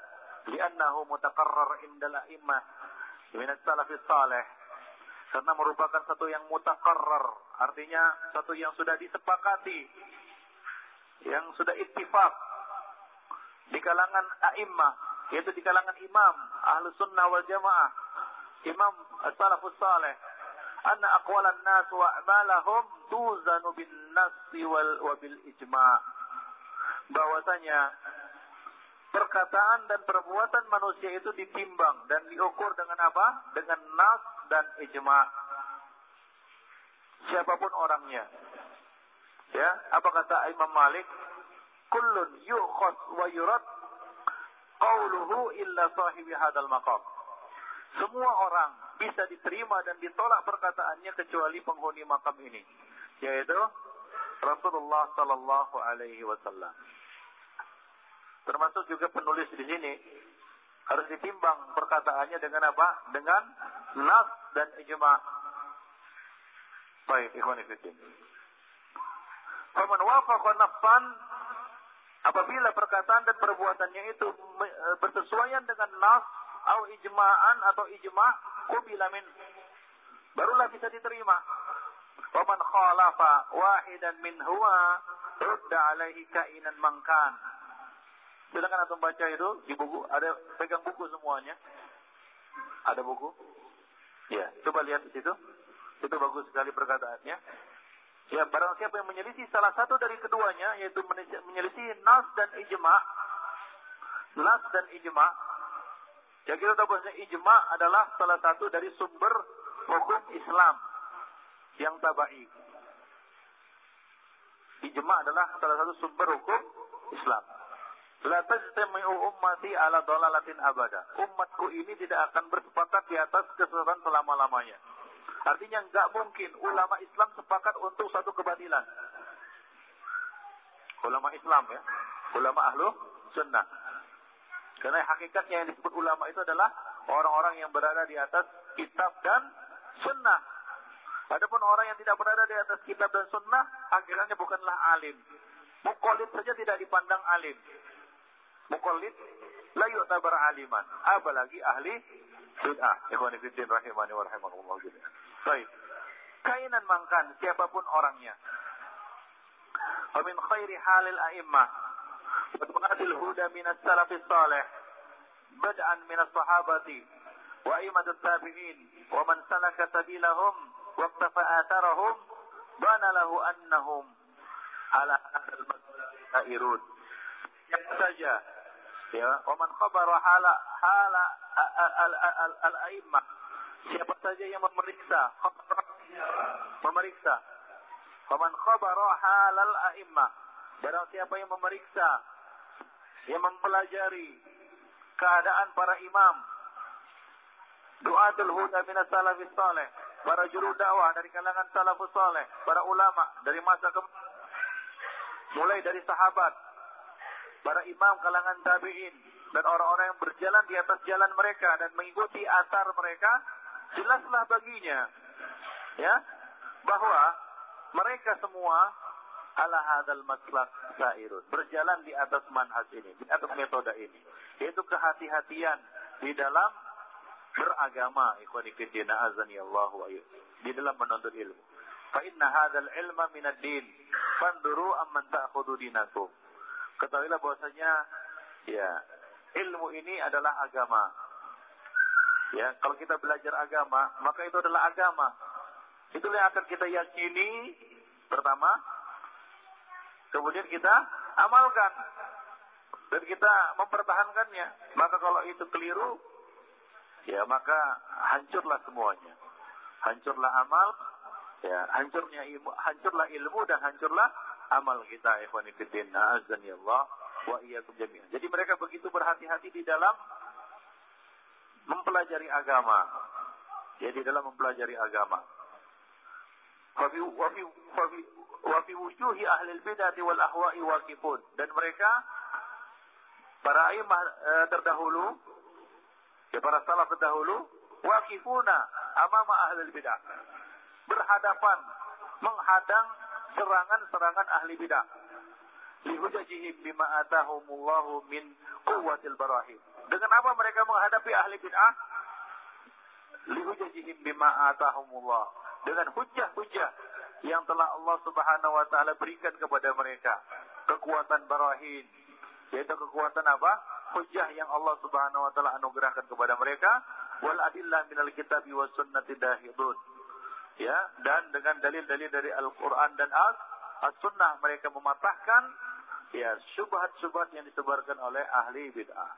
li'annahu mutaqarrar indal a'immah min as-salafis salih. Karena merupakan satu yang mutaqarrar, artinya satu yang sudah disepakati, yang sudah ittifaq di kalangan a'immah, yaitu di kalangan imam Ahlussunnah Wal Jamaah, imam as-salafus salih, anna aqwalan nas wa a'malahum tuzanu bin nas wa bil ijma'. Bahwasanya perkataan dan perbuatan manusia itu ditimbang dan diukur dengan apa? Dengan nas dan ijma'. Siapapun orangnya. Ya, apa kata Imam Malik? Kullun yukhas wa yurad qawluhu illa sahibi hadal maqam. Semua orang bisa diterima dan ditolak perkataannya kecuali penghuni makam ini, yaitu Rasulullah sallallahu alaihi wasallam. Termasuk juga penulis di sini harus ditimbang perkataannya dengan apa? Dengan nas dan ijma'. Baik, ikhwan fillah. Faman wafaqa nafsan, apabila perkataan dan perbuatannya itu bersesuaian dengan nas atau ijma'an atau ijma', qubila min, barulah bisa diterima. Waman khalafa wahidan min huwa rudda alaihi kainan mangkan. Silakan antum baca itu di buku, ada pegang buku semuanya. Ada buku? Ya, coba lihat di situ. Itu bagus sekali perkataannya. Ya, barang siapa yang menyelisih salah satu dari keduanya, yaitu menyelisih nas dan ijma'. Nas dan ijma'. Jadi kita tahu bahwa ijma' adalah salah satu dari sumber hukum Islam yang tabi'i. Ijma' adalah salah satu sumber hukum Islam. La tajtami'u ummati ala dalalatin abada. Umatku ini tidak akan bersepakat di atas kesesatan selama-lamanya. Artinya enggak mungkin ulama Islam sepakat untuk satu kebatilan. Ulama Islam, ya. Ulama ahlu sunnah. Karena hakikatnya yang disebut ulama itu adalah orang-orang yang berada di atas kitab dan sunnah. Adapun orang yang tidak berada di atas kitab dan sunnah, akhirnya bukanlah alim. Muqallid saja tidak dipandang alim. Muqallid la yu'tabar aliman, apalagi ahli bid'ah. Ikhwan fillah rahimani wa rahimakumullah. Baik. Kainan mangkan, siapapun orangnya. Wa min khairi halil a'immah wa tuqatil huda min as-salafis salih bad'an min as-sahabati wa a'immatit tabi'in wa man salaka sabilahum wa iqtafa atharahum bana lahu annahum ala ahlil mas'irun. Yang saja, ya, waman khabara hala al-a'immah, siapa saja yang memeriksa waman khabara halal a'immah, barang siapa yang memeriksa, yang mempelajari keadaan para imam du'atul huda minas salafis salih, para juru dakwah dari kalangan salafus salih, para ulama dari masa mulai dari sahabat, para imam kalangan tabi'in, dan orang-orang yang berjalan di atas jalan mereka dan mengikuti athar mereka, jelaslah baginya, ya, bahwa mereka semua ala hadzal maslak sairun, berjalan di atas manhaj ini, di atas metode ini, yaitu kehati-hatian di dalam beragama, ikhwani fillah na'azanillahu wa iyyakum, di dalam menuntut ilmu. Fa inna hadzal ilma minad din, fanduru amman ta'khudhu dinakum. Ketahuilah bahwasanya, ya, ilmu ini adalah agama. Ya, kalau kita belajar agama, maka itu adalah agama. Itulah yang akan kita yakini pertama, kemudian kita amalkan dan kita mempertahankannya. Maka kalau itu keliru, ya maka hancurlah semuanya. Hancurlah amal, ya, hancurlah ilmu dan hancurlah amal kita, ikhwani fiddin, a'azzanillah wa iyyakum jami'an. Jadi mereka begitu berhati-hati di dalam mempelajari agama. Jadi dalam mempelajari agama. Wa fi wujuhi ahlil bid'ah wal ahwa'i waqifun. Dan mereka para imam terdahulu, ya para salaf terdahulu, waqifuna amama ahlil bid'ah. Berhadapan menghadang serangan-serangan ahli bid'ah. Lihujajihim bima atahumullahu min quwwatil barahin. Dengan apa mereka menghadapi ahli bid'ah? Lihujajihim bima atahumullah. Dengan hujah-hujah yang telah Allah Subhanahu wa taala berikan kepada mereka. Kekuatan barahin, yaitu kekuatan apa? Hujah yang Allah Subhanahu wa taala anugerahkan kepada mereka. Wal adillah minal kitabi was sunnati dahidun. Ya, dan dengan dalil-dalil dari Al-Quran dan As-Sunnah mereka mematahkan ya syubhat-syubhat yang disebarkan oleh ahli bid'ah.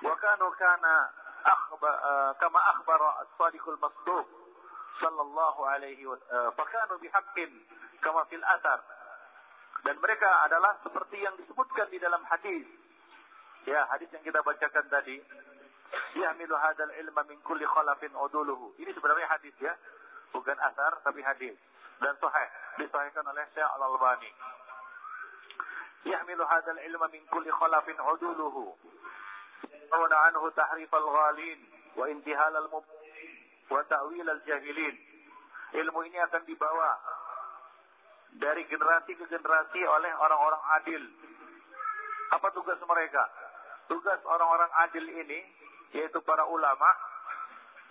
Wa kana kama akhbar as-sadiqul masduq sallallahu alaihi wa fakanu bihaqqin kama fil athar. Dan mereka adalah seperti yang disebutkan di dalam hadis. Ya, hadis yang kita bacakan tadi. Yahmilu hadal ilma min kulli khalafin uduluhu. Ini sebenarnya hadis ya. Bukan asar, tapi hadis. Dan sahih. Disahihkan oleh Syekh Al-Albani. Yahmilu hadal ilma min kulli khalafin uduluhu. Ya'una anhu tahrif al-ghalin. Wa intihal al-mubtilin. Wa ta'wil al-jahilin. Ilmu ini akan dibawa dari generasi ke generasi oleh orang-orang adil. Apa tugas mereka? Tugas orang-orang adil ini, yaitu para ulama,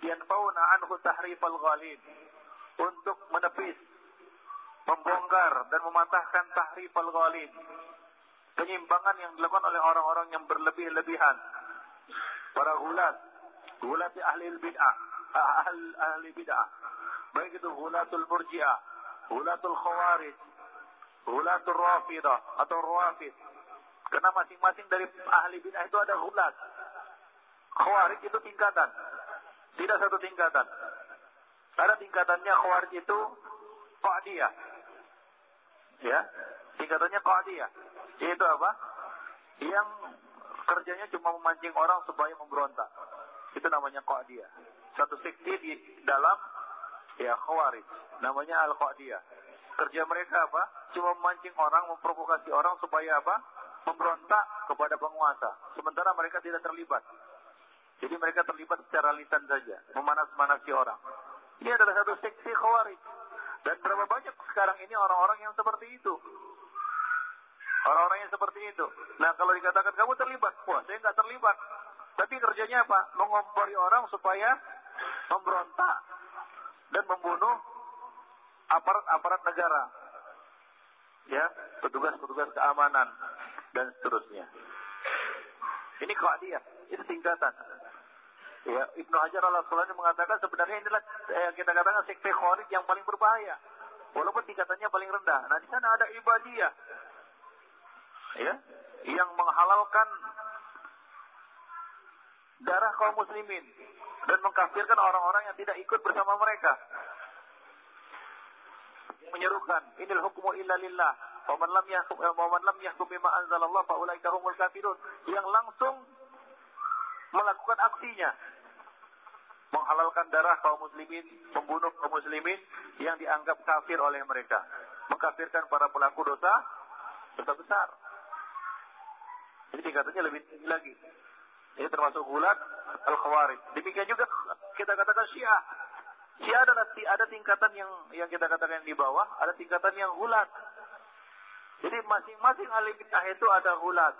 yanfauna anhu tahrifal ghalin, untuk menepis, membongkar dan mematahkan tahrifal ghalin, penyimpangan yang dilakukan oleh orang-orang yang berlebih-lebihan, para gulat ahli bid'ah, baik itu gulatul murji'ah, gulatul khawarij, gulatul rafidah atau rawafid. Karena masing-masing dari ahli bid'ah itu ada gulat. Khawarij itu tingkatan. Tidak satu tingkatan. Ada tingkatannya khawarij itu qadiyah. Ya, tingkatannya qadiyah. Yaitu apa? Yang kerjanya cuma memancing orang supaya memberontak. Itu namanya qadiyah. Satu sekte di dalam ya khawarij. Namanya al-qadiyah. Kerja mereka apa? Cuma memancing orang, memprovokasi orang supaya apa? Memberontak kepada penguasa. Sementara mereka tidak terlibat. Jadi mereka terlibat secara lisan saja, memanas-manasi orang. Ini adalah satu sekte khawarij. Dan berapa banyak sekarang ini orang-orang yang seperti itu. Orang-orang yang seperti itu. Nah, kalau dikatakan kamu terlibat, wah saya nggak terlibat. Tapi kerjanya apa? Mengompori orang supaya memberontak dan membunuh aparat-aparat negara. Ya, petugas-petugas keamanan dan seterusnya. Ini qadiyah, itu tingkatan. Ya, Ibnu Hajar Al-Asqalani mengatakan sebenarnya inilah kita katakan sekte khawarij yang paling berbahaya. Walaupun tingkatannya paling rendah. Nah, di sana ada ibadiyah. Ya, yang menghalalkan darah kaum muslimin dan mengkafirkan orang-orang yang tidak ikut bersama mereka. Menyerukan inil hukmu illa lillah wa man lam yahkum bima anzalallahu fa ulaika humul kafirun, yang langsung melakukan aksinya menghalalkan darah kaum muslimin, membunuh kaum muslimin yang dianggap kafir oleh mereka, mengkafirkan para pelaku dosa besar. Jadi tingkatannya lebih tinggi lagi. Ini termasuk gulat al-khawarij. Demikian juga kita katakan Syiah. Syiah ada tingkatan yang kita katakan di bawah, ada tingkatan yang gulat. Jadi masing-masing ahli bid'ah itu ada gulat.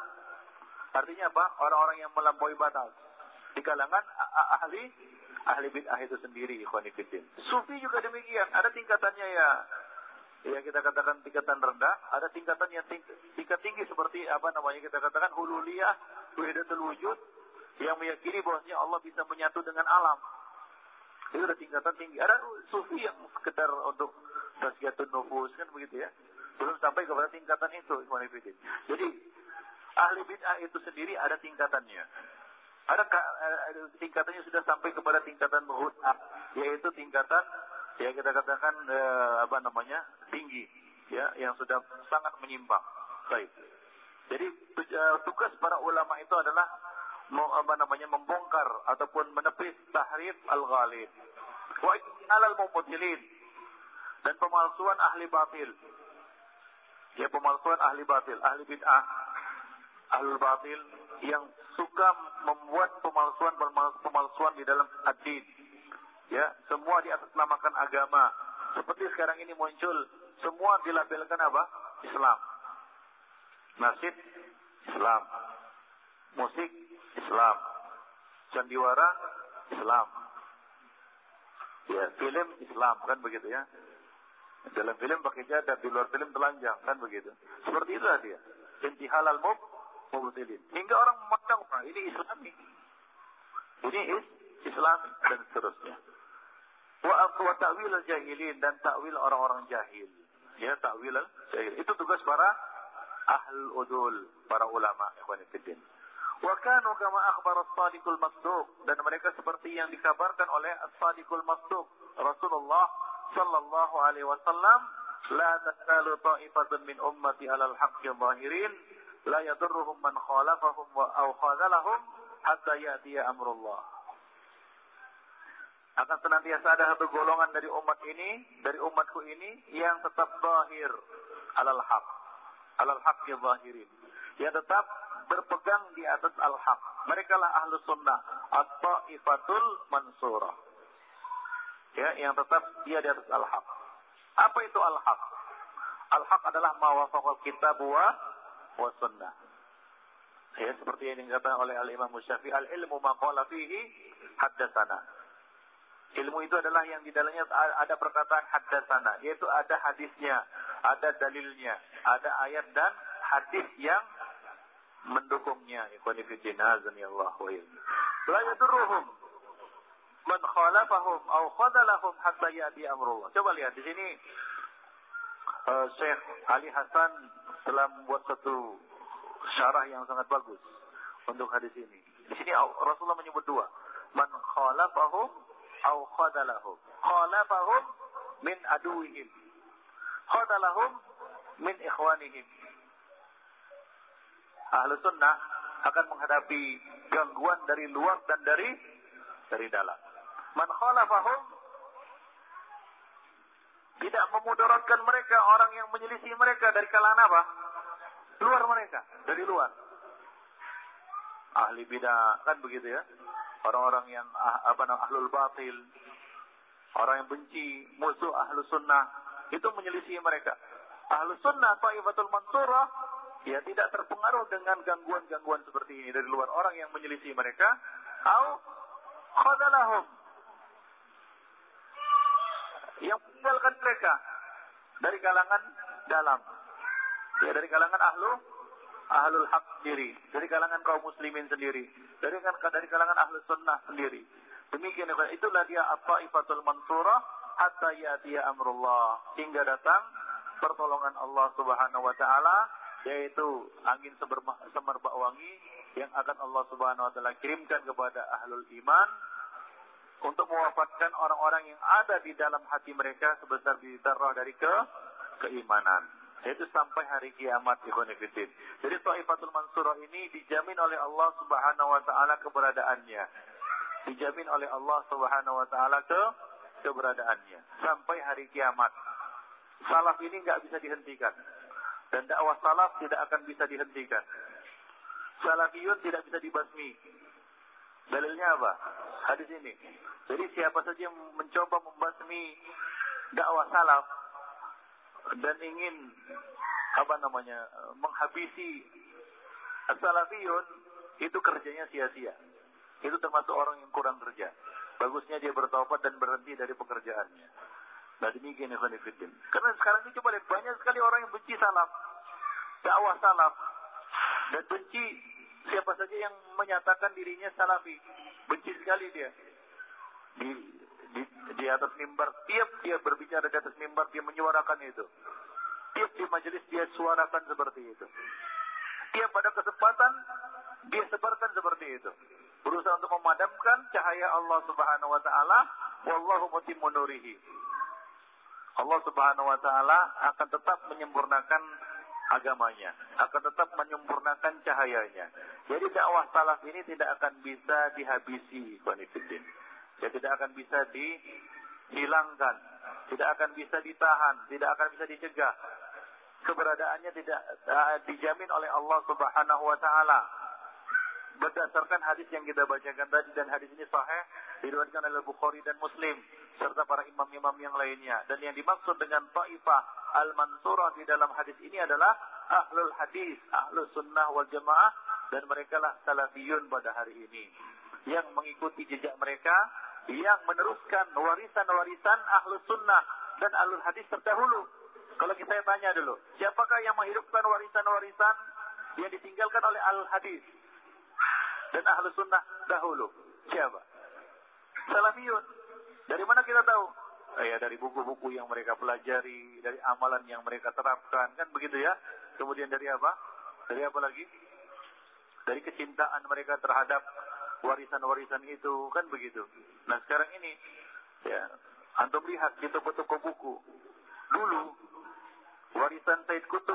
Artinya apa? Orang-orang yang melampaui batas di kalangan ahli bid'ah itu sendiri, ikhwani fillah. Sufi juga demikian, ada tingkatannya ya. Ya kita katakan tingkatan rendah, ada tingkatan yang tingkat tinggi seperti apa namanya kita katakan hululiyah, wahdatul wujud, yang meyakini bahwasanya Allah bisa menyatu dengan alam. Itu ada tingkatan tinggi. Ada sufi yang sekedar untuk tasqiyatun nufus kan begitu ya. Belum sampai kepada tingkatan itu, ikhwani fillah. Jadi ahli bid'ah itu sendiri ada tingkatannya. Ada tingkatannya sudah sampai kepada tingkatan bid'ah, yaitu tingkatan ya kita katakan tinggi. ya, yang sudah sangat menyimpang. Baik. Jadi tugas para ulama itu adalah membongkar ataupun menepis tahrif al-ghalib wa alal mubtilin, dan pemalsuan ahli batil. Ya, pemalsuan ahli batil, ahli bid'ah, ahli batil yang suka membuat pemalsuan di dalam ad-din. Ya, semua di atas namakan agama. Seperti sekarang ini muncul, semua dilabelkan apa? Islam. Nasib, Islam. Musik, Islam. Sandiwara, Islam. Ya, film, Islam. Kan begitu ya. Dalam film pakai cadar, di luar film telanjang. Kan begitu. Seperti itulah dia. Intihal al-mubtilin. Hingga orang memandang, nah, ini Islami. Ini Islami. Dan seterusnya. Wa ta'wil al-jahilin, dan ta'wil orang-orang jahil. Ya, ta'wil al-jahil. Itu tugas para ahlul udul, para ulama. Ikhwanifiddin. Wa kanu kama akhbar as-sadiqul masduq, dan mereka seperti yang dikabarkan oleh as-sadiqul masduq, Rasulullah sallallahu alaihi wasallam, la tazalu ta'ifatun min ummati 'alal haqqi zahirin, la yadurruhum man khalafahum wa aw khadalahum hatta ya'tiya amrullah. Akan senantiasa ada satu golongan dari umat ini, dari umatku ini, yang tetap zahir alal haq, alal haqqi zahirin, yang tetap berpegang di atas al haq. Mereka lah ahlu sunnah at-taifatul mansurah, ya, yang tetap dia di atas al haq. Apa itu al haq? Al haq adalah mawafaqul kitab wa sunnah. Ya, seperti yang dikatakan oleh al-Imam Syafi'i, al ilmu maqala fihi haddatsana. Ilmu itu adalah yang di dalamnya ada perkataan haddatsana, yaitu ada hadisnya, ada dalilnya, ada ayat dan hadis yang mendukungnya. Ikhwani fi din, azanillahu wa iyyakum. La yadurruhum man khalafahum aw khadalahum hatta ya'ti amrullah. Coba lihat di sini, Syekh Ali Hasan telah membuat satu syarah yang sangat bagus untuk hadis ini. Di sini Rasulullah menyebut dua, man khalafahum aw khadalahum. Khalafahum min aduihim, khadalahum min ikhwanihim. Ahlu sunnah akan menghadapi gangguan dari luar dan dari dalam. Man khalafahum, tidak memudaratkan mereka orang yang menyelisih mereka dari kalangan apa? Luar mereka, dari luar. Ahli bidah, kan begitu ya. Orang-orang yang ahlul batil, orang yang benci, musuh ahlu sunnah, itu menyelisih mereka. Ahlu sunnah ta'ifatul mansurah, ya, tidak terpengaruh dengan gangguan-gangguan seperti ini dari luar, orang yang menyelisih mereka. Au khadalahum, yang meninggalkan mereka dari kalangan dalam, ya, dari kalangan ahlul haq sendiri, dari kalangan kaum muslimin sendiri, dari kalangan ahlus sunnah sendiri. Demikian, itulah dia at-taifatul mansurah hatta ya'tiya amrullah, hingga datang pertolongan Allah Subhanahu wa taala, yaitu angin semerbak wangi yang akan Allah Subhanahu wa taala kirimkan kepada ahlul iman untuk mewafatkan orang-orang yang ada di dalam hati mereka sebesar biji zarrah dari keimanan. Itu sampai hari kiamat, ikhwanifiddin. Jadi ta'ifatul mansurah ini dijamin oleh Allah Subhanahu wa taala keberadaannya. Dijamin oleh Allah Subhanahu wa taala keberadaannya sampai hari kiamat. Salaf ini enggak bisa dihentikan. Dan dakwah salaf tidak akan bisa dihentikan. Salafiyun tidak bisa dibasmi. Dalilnya apa? Hadis ini. Jadi siapa saja yang mencoba membasmi dakwah salaf dan ingin menghabisi as-salafiyun, itu kerjanya sia-sia. Itu termasuk orang yang kurang kerja. Bagusnya dia bertaubat dan berhenti dari pekerjaannya. Nah, demikian ikhwan fillah. Karena sekarang ini coba lihat, banyak sekali orang yang benci salaf, dakwah salaf, dan benci siapa saja yang menyatakan dirinya salafi. Benci sekali dia. Di atas mimbar, tiap dia berbicara di atas mimbar, dia menyuarakan itu. Tiap di majelis dia suarakan seperti itu. Tiap pada kesempatan dia sebarkan seperti itu. Berusaha untuk memadamkan cahaya Allah Subhanahu wa taala, wallahu mutimmu nurihi. Allah Subhanahu wa taala akan tetap menyempurnakan agamanya, akan tetap menyempurnakan cahayanya. Jadi dakwah salaf ini tidak akan bisa dihabisi, Ikhwanifiddin. Ya, tidak akan bisa dihilangkan, tidak akan bisa ditahan, tidak akan bisa dicegah. Keberadaannya tidak dijamin oleh Allah Subhanahu wa taala. Berdasarkan hadis yang kita bacakan tadi, dan hadis ini sahih diriwayatkan oleh Bukhari dan Muslim serta para imam-imam yang lainnya. Dan yang dimaksud dengan Taifah Al-Mansurah di dalam hadis ini adalah Ahlul Hadis, Ahlus Sunnah Wal Jamaah, dan mereka lah Salafiyun pada hari ini, yang mengikuti jejak mereka, yang meneruskan warisan-warisan Ahlus Sunnah dan Ahlul Hadis terdahulu. Kalau kita tanya dulu, siapakah yang menghidupkan warisan-warisan yang ditinggalkan oleh Ahlul Hadis dan Ahlus Sunnah dahulu? Siapa? Salafiyun. Dari mana kita tahu? Ya, dari buku-buku yang mereka pelajari, dari amalan yang mereka terapkan, kan begitu ya. Kemudian dari apa? Dari apa lagi? Dari kecintaan mereka terhadap warisan-warisan itu, kan begitu. Nah, sekarang ini ya, antum lihat di toko-toko buku. Dulu warisan Said Qutb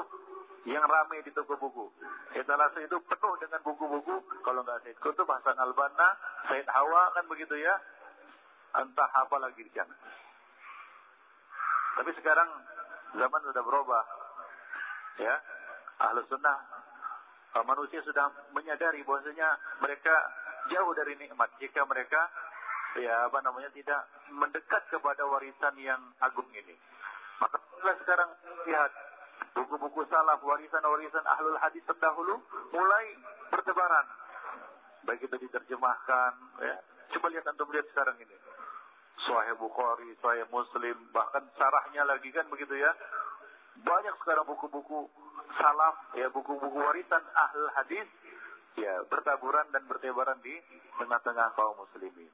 yang ramai di toko buku. Etalase itu penuh dengan buku-buku. Kalau nggak Said Qutb, Hasan Al-Banna, Said Hawa, kan begitu ya. Entah apa lagi di sana. Tapi sekarang zaman sudah berubah. Ya, Ahlus Sunnah, manusia sudah menyadari bahwasanya mereka jauh dari nikmat jika mereka ya tidak mendekat kepada warisan yang agung ini. Maka sekarang lihat buku-buku salaf, warisan-warisan Ahlul Hadis terdahulu mulai bertebaran. Baik itu diterjemahkan, ya. Coba lihat, antum lihat sekarang ini. Sahih Bukhari, Sahih Muslim, bahkan sarahnya lagi, kan begitu ya. Banyak sekarang buku-buku salaf, ya, buku-buku warisan Ahlul Hadis, ya, bertaburan dan bertebaran di tengah-tengah kaum muslimin.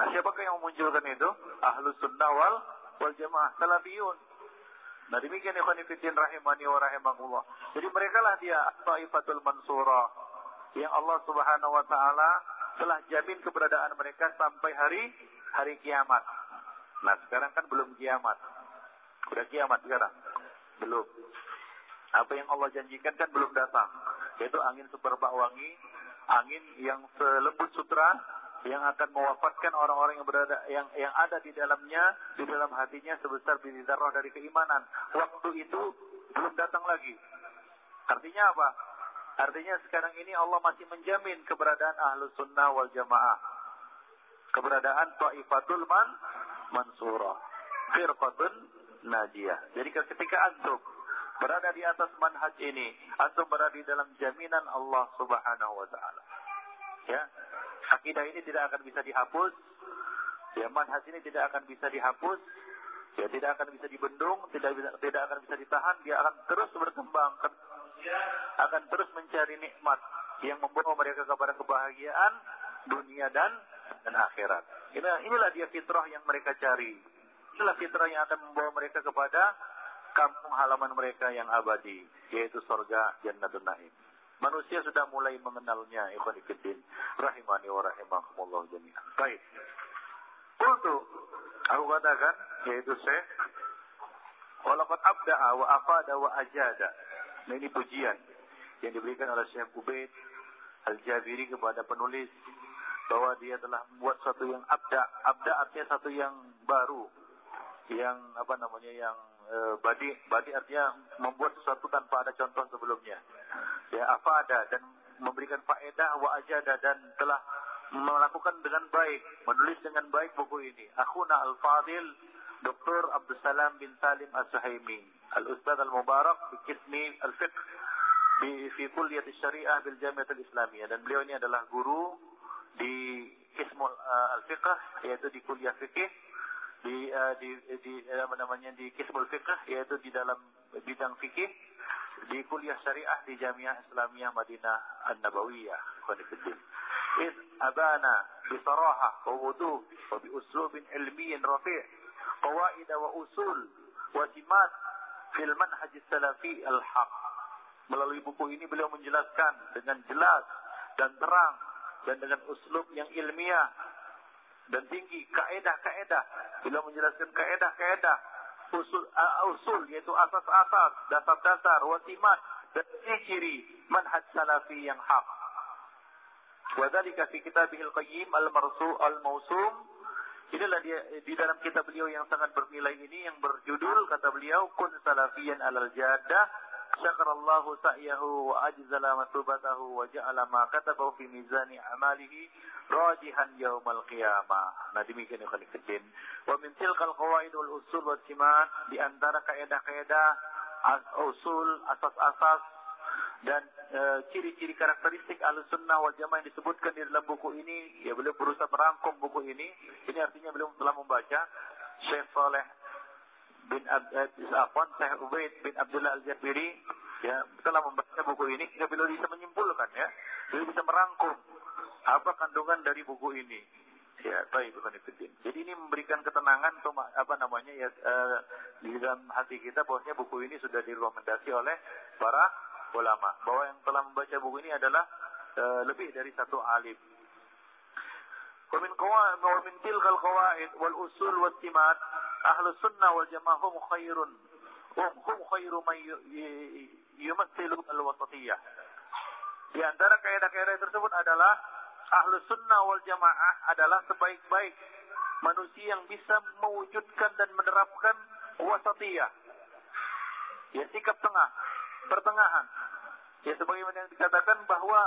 Nah, siapakah yang memunculkan itu? Ahlus Sunnah wal Jamaah, Salafiyun. Nah, demikian ikhwan fillah rahimani wa rahimakumullah. Jadi merekalah dia Thaifatul Mansurah yang Allah Subhanahu wa taala telah jamin keberadaan mereka sampai hari kiamat. Nah, sekarang kan belum kiamat. Udah kiamat sekarang? Belum. Apa yang Allah janjikan kan belum datang, yaitu angin semerbak wangi, angin yang selembut sutra yang akan mewafatkan orang-orang yang berada yang ada di dalamnya, di dalam hatinya sebesar biji zarrah dari keimanan. Waktu itu belum datang lagi. Artinya apa? Artinya sekarang ini Allah masih menjamin keberadaan Ahlus Sunnah wal Jamaah, keberadaan Thaifatul Mansurah, Firqatun Najiyah. Jadi ketika antum berada di atas manhaj ini, antum berada di dalam jaminan Allah Subhanahu wa taala. Ya. Akidah ini tidak akan bisa dihapus, ya, manhaj ini tidak akan bisa dihapus, ya, tidak akan bisa dibendung, tidak akan bisa ditahan. Dia akan terus berkembang, akan terus mencari nikmat yang membawa mereka kepada kebahagiaan dunia dan akhirat. Inilah dia fitrah yang mereka cari. Inilah fitrah yang akan membawa mereka kepada kampung halaman mereka yang abadi, yaitu surga Jannatul Naim. Manusia sudah mulai mengenalnya, ikhwan fillah rahimani wa rahimakumullah jami'an. Baik. Untuk aku katakan, yaitu Syekh walaqad abda'a wa afada wa ajada. Nah, ini pujian yang diberikan oleh Syekh Ubaid Al-Jabiri kepada penulis bahwa dia telah membuat satu yang abda artinya satu yang baru, yang yang badi artinya membuat sesuatu tanpa ada contoh sebelumnya. Ya, afada, dan memberikan faedah, wa ajada, dan telah melakukan dengan baik, menulis dengan baik buku ini. Akhuna al-fadil Dr. Abdussalam bin Salim Al-Suhaimi, Al-Ustaz Al-Mubarak di Kismi Al-Fiqh di Kulliyat Syariah bil Jamiat Al-Islamiyah. Dan beliau ini adalah guru di Kismul Al-Fiqh, yaitu di Kuliah Fiqih di Kismul Fiqh, yaitu di dalam bidang fikih, di Kuliah Syariah di Jamiah Islamiyah Madinah An-Nabawiyah. Iz abana bisarahah wa wuduh wa bi uslubin ilmiyin rafi' qawaid wa usul wa simat fil manhaj salafi al-haq. Melalui buku ini beliau menjelaskan dengan jelas dan terang dan dengan uslub yang ilmiah dan tinggi kaedah-kaedah. Bila menjelaskan kaedah-kaedah, usul yaitu asas-asas, dasar-dasar, wasimat dan ciri-ciri manhaj salafi yang hak. Wadhalika fi kitabihil qayyim al-marsu' al-mausum. Inilah dia, di dalam kitab beliau yang sangat bernilai ini yang berjudul, kata beliau, Kun Salafian Alal Jaddah. Syakarallahu sa'yahu wa ajzala masubatahu wa ja'ala ma katabahu fi mizani amalihi rajihan yawmal qiyamah. Nah, demikian yang khalif kecil. Wa min tilqal qawaid wal usul wa simat, di antara kaedah-kaedah, usul, asas-asas, dan ciri-ciri karakteristik Ahlussunnah Wal Jamaah yang disebutkan di dalam buku ini, ya beliau berusaha merangkum buku ini. Ini artinya beliau telah membaca Syekh Ubaid bin Abdullah Al-Jabiri, ya, telah membaca buku ini, sehingga beliau bisa menyimpulkan, ya, beliau bisa merangkum apa kandungan dari buku ini. Ya, baik, bukan ikutin. Jadi ini memberikan ketenangan untuk di dalam hati kita bahwasanya buku ini sudah direkomendasi oleh para ulama, bahwa yang telah membaca buku ini adalah lebih dari satu alim. Wa min qawaid wa min tilkal qawaid wal usul wat timat ahlus sunnah wal jamaah hum khairun man yumathilu al wasatiyah. Di antara kaidah-kaidah tersebut adalah ahlus sunnah wal jamaah adalah sebaik-baik manusia yang bisa mewujudkan dan menerapkan wasatiyah. Ya, sikap tengah, pertengahan. Ya, sebagaimana yang dikatakan bahwa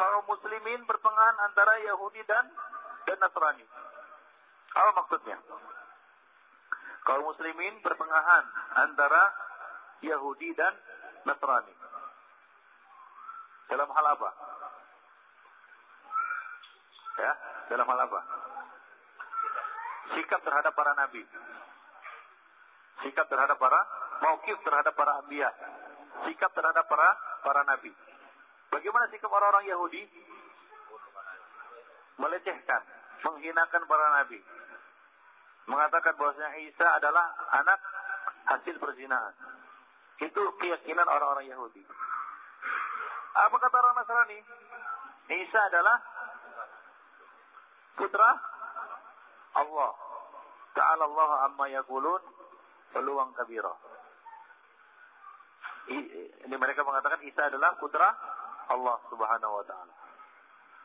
kaum muslimin pertengahan antara Yahudi dan Nasrani. Apa maksudnya? Kaum muslimin pertengahan antara Yahudi dan Nasrani. Dalam hal apa? Ya, dalam hal apa? Sikap terhadap para nabi. Sikap terhadap para mauqif terhadap para anbiya. Sikap terhadap para nabi. Bagaimana sikap orang-orang Yahudi? Melecehkan, menghinakan para nabi. Mengatakan bahwasanya Isa adalah anak hasil perzinahan. Itu keyakinan orang-orang Yahudi. Apa kata orang Nasrani? Isa adalah putra Allah. Ta'ala Allah amma yaqulun peluang kabira. Ini mereka mengatakan Isa adalah putra Allah Subhanahu wa taala.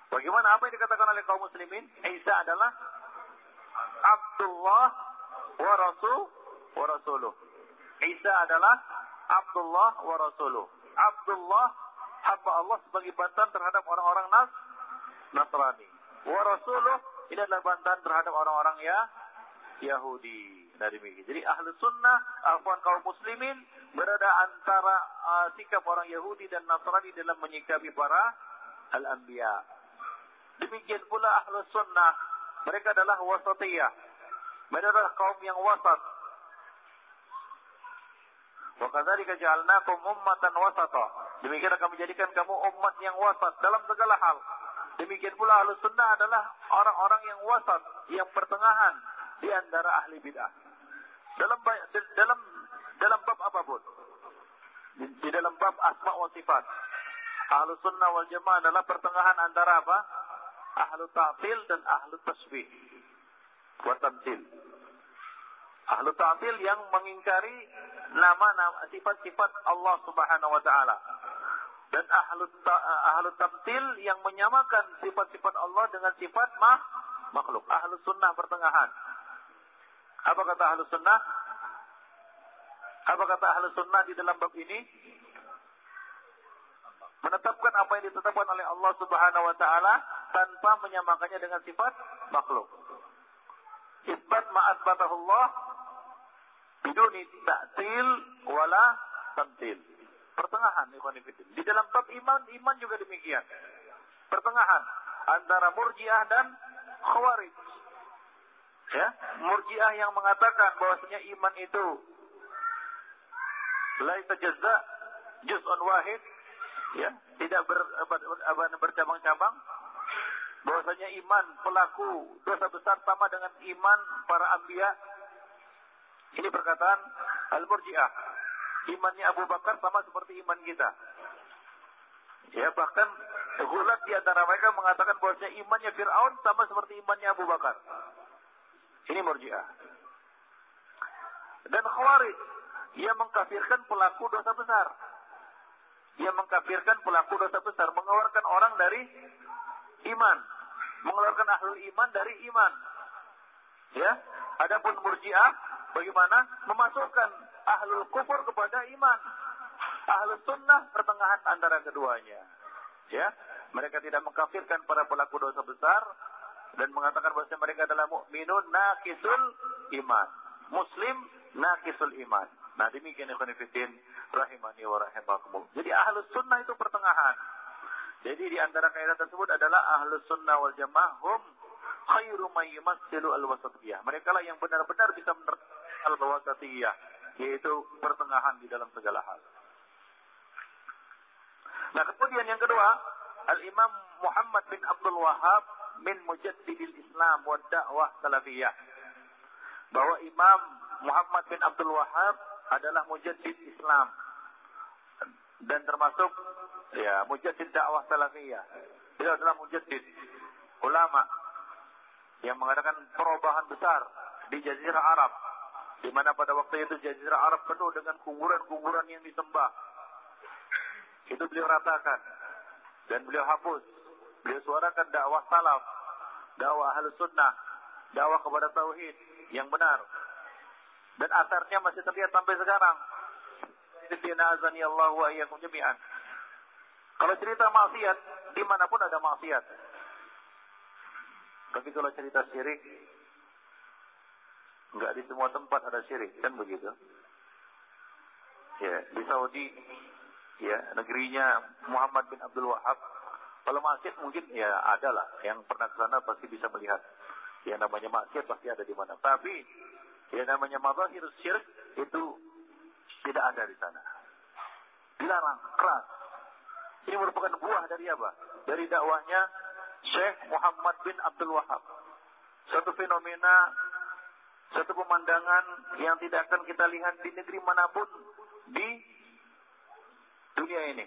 Bagaimana apa yang dikatakan oleh kaum muslimin? Isa adalah Abdullah wa rasuluh. Isa adalah Abdullah wa rasuluh. Abdullah hamba Allah sebagai bantahan terhadap orang-orang Nasrani. Wa rasuluh ini adalah bantahan terhadap orang-orang Yahudi. Nah, demikian. Jadi ahlus sunnah, afwan kaum muslimin berada antara sikap orang Yahudi dan Nasrani dalam menyikapi para al-anbiya. Demikian pula ahlus sunnah, mereka adalah wasatiyah. Mereka adalah kaum yang wasat. Wa kadzalika ja'alnakum ummatan wasata. Demikian kami jadikan kamu umat yang wasat dalam segala hal. Demikian pula ahlus sunnah adalah orang-orang yang wasat, yang pertengahan di antara ahli bid'ah. Dalam bab apapun. Di dalam bab asma wa sifat. Ahlus sunnah wal jamaah adalah pertengahan antara apa? Ahlu ta'til dan ahlu tasbih wa tamthil. Ahlu ta'til yang mengingkari nama-nama, sifat-sifat Allah Subhanahu wa taala, dan ahlu tamthil yang menyamakan sifat-sifat Allah dengan sifat makhluk. Ahlu sunnah pertengahan. Apa kata ahlu sunnah? Apa kata ahlu sunnah di dalam bab ini? Menetapkan apa yang ditetapkan oleh Allah Subhanahu wa taala tanpa menyamakannya dengan sifat makhluk. Isbat ma asbatahullah biduni ta'til wala tamthil. Pertengahan, ikhwan fillah. Di dalam bab iman juga demikian. Pertengahan antara Murji'ah dan Khawarij. Ya, Murji'ah yang mengatakan bahwasanya iman itu laisa jazza juz'un wahid, ya, tidak bercabang-cabang. Bahwasanya iman pelaku dosa besar sama dengan iman para anbiya. Ini perkataan Al-Murji'ah. Imannya Abu Bakar sama seperti iman kita. Ya, bahkan gulat di antara mereka mengatakan bahwasanya imannya Fir'aun sama seperti imannya Abu Bakar. Ini Murji'ah. Dan Khawarij, ia mengkafirkan pelaku dosa besar. Ia mengkafirkan pelaku dosa besar, mengeluarkan orang dari iman, mengeluarkan ahlul iman dari iman. Ya, adapun Murji'ah bagaimana? Memasukkan ahlul kufur kepada iman. Ahlus sunnah pertengahan antara keduanya. Ya, mereka tidak mengkafirkan para pelaku dosa besar dan mengatakan bahwa mereka adalah mukminun naqisul iman, muslim naqisul iman. Nah, demikian ikhwan fillah rahimani wa rahimakumullah. Jadi ahlus sunnah itu pertengahan. Jadi di antara kaidah tersebut adalah ahlus sunnah wal jamaah hum khairu may yumassilu al-wasatiyah. Mereka lah yang benar-benar bisa menerapkan al-wasatiyah, yaitu pertengahan di dalam segala hal. Nah, kemudian yang kedua, Al-Imam Muhammad bin Abdul Wahhab min Mujaddidil Islam wa Da'wah Salafiyah. Bahwa Imam Muhammad bin Abdul Wahhab adalah mujaddid Islam dan termasuk ya mujaddid dakwah Salafiyah. Dia adalah mujaddid ulama yang mengadakan perubahan besar di Jazirah Arab, di mana pada waktu itu Jazirah Arab penuh dengan kuburan-kuburan yang disembah. Itu beliau ratakan dan beliau hapus. Beliau suarakan dakwah salaf, dakwah ahlus sunnah, dakwah kepada tauhid yang benar. Dan asarnya masih terlihat sampai sekarang. Azanillahu wa iyyakum jami'an. Kalau cerita maksiat, dimanapun ada maksiat. Tapi kalau cerita syirik, enggak di semua tempat ada syirik, kan begitu? Ya, di Saudi, ya, negerinya Muhammad bin Abdul Wahhab. Kalau maksiat mungkin ya ada lah. Yang pernah ke sana pasti bisa melihat. Yang namanya maksiat pasti ada di mana. Tapi yang namanya mazahir syirik itu tidak ada di sana. Dilarang keras. Ini merupakan buah dari apa? Dari dakwahnya Syekh Muhammad bin Abdul Wahhab. Satu fenomena, satu pemandangan yang tidak akan kita lihat di negeri manapun di dunia ini,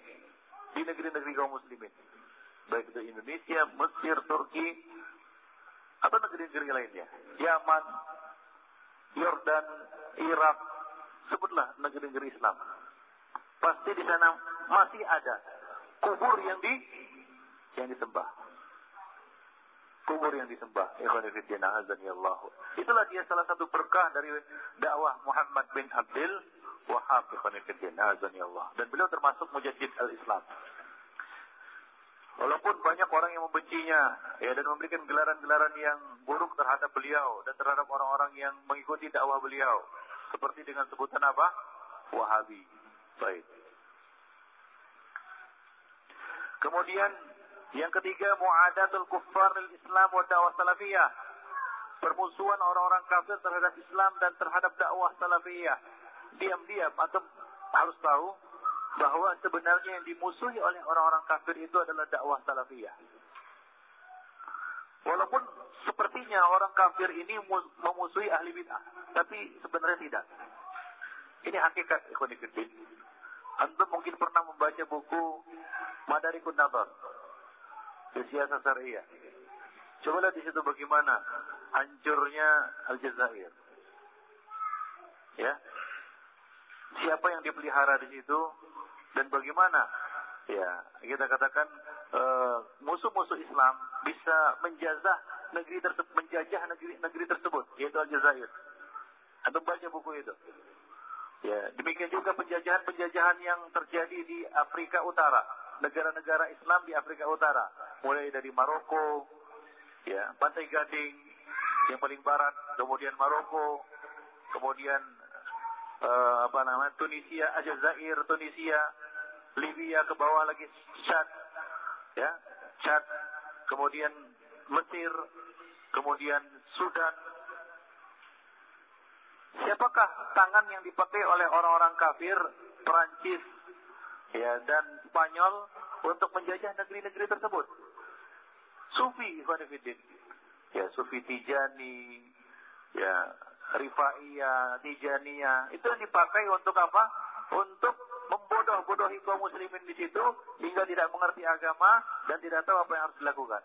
di negeri-negeri kaum muslimin, baik itu Indonesia, Mesir, Turki, atau negeri-negeri lainnya, Yaman, Yordan, Irak, sebutlah negeri-negeri Islam. Pasti di sana masih ada kubur yang disembah, kubur yang disembah. Itulah dia salah satu berkah dari dakwah Muhammad bin Abdul Wahhab. Dan beliau termasuk mujaddid al-Islam. Walaupun banyak orang yang membencinya, ya, dan memberikan gelaran-gelaran yang buruk terhadap beliau dan terhadap orang-orang yang mengikuti dakwah beliau, seperti dengan sebutan apa? Wahabi. Baik. Kemudian yang ketiga, mu'adatul kuffar al-Islam wa dakwah salafiyah. Permusuhan orang-orang kafir terhadap Islam dan terhadap dakwah salafiyah. Diam-diam, atau harus tahu bahwa sebenarnya yang dimusuhi oleh orang-orang kafir itu adalah dakwah salafiyah. Walaupun sepertinya orang kafir ini memusuhi ahli bid'ah, tapi sebenarnya tidak. Ini hakikat ikhwan fillah. Antum mungkin pernah membaca buku Madariq Al-Naba, Siyasah Syariah. Coba lihat di situ bagaimana hancurnya Aljazair. Ya. Siapa yang dipelihara di situ dan bagaimana? Ya, kita katakan musuh-musuh Islam bisa menjajah negeri tersebut, yaitu Aljazair. Antum baca buku itu. Ya, demikian juga penjajahan-penjajahan yang terjadi di Afrika Utara, negara-negara Islam di Afrika Utara, mulai dari Maroko, ya, Pantai Gading yang paling barat, kemudian Maroko, kemudian Tunisia, Aljazair, Tunisia, Libya, ke bawah lagi Chad, kemudian Mesir, kemudian Sudan. Siapakah tangan yang dipakai oleh orang-orang kafir Perancis, ya, dan Spanyol untuk menjajah negeri-negeri tersebut? Sufi, Ikhwanifidin. Ya, Sufi Tijani, ya, Rifaiyah, Tijaniyah, itu yang dipakai untuk apa? Untuk membodoh-bodohi kaum muslimin di situ hingga tidak mengerti agama dan tidak tahu apa yang harus dilakukan.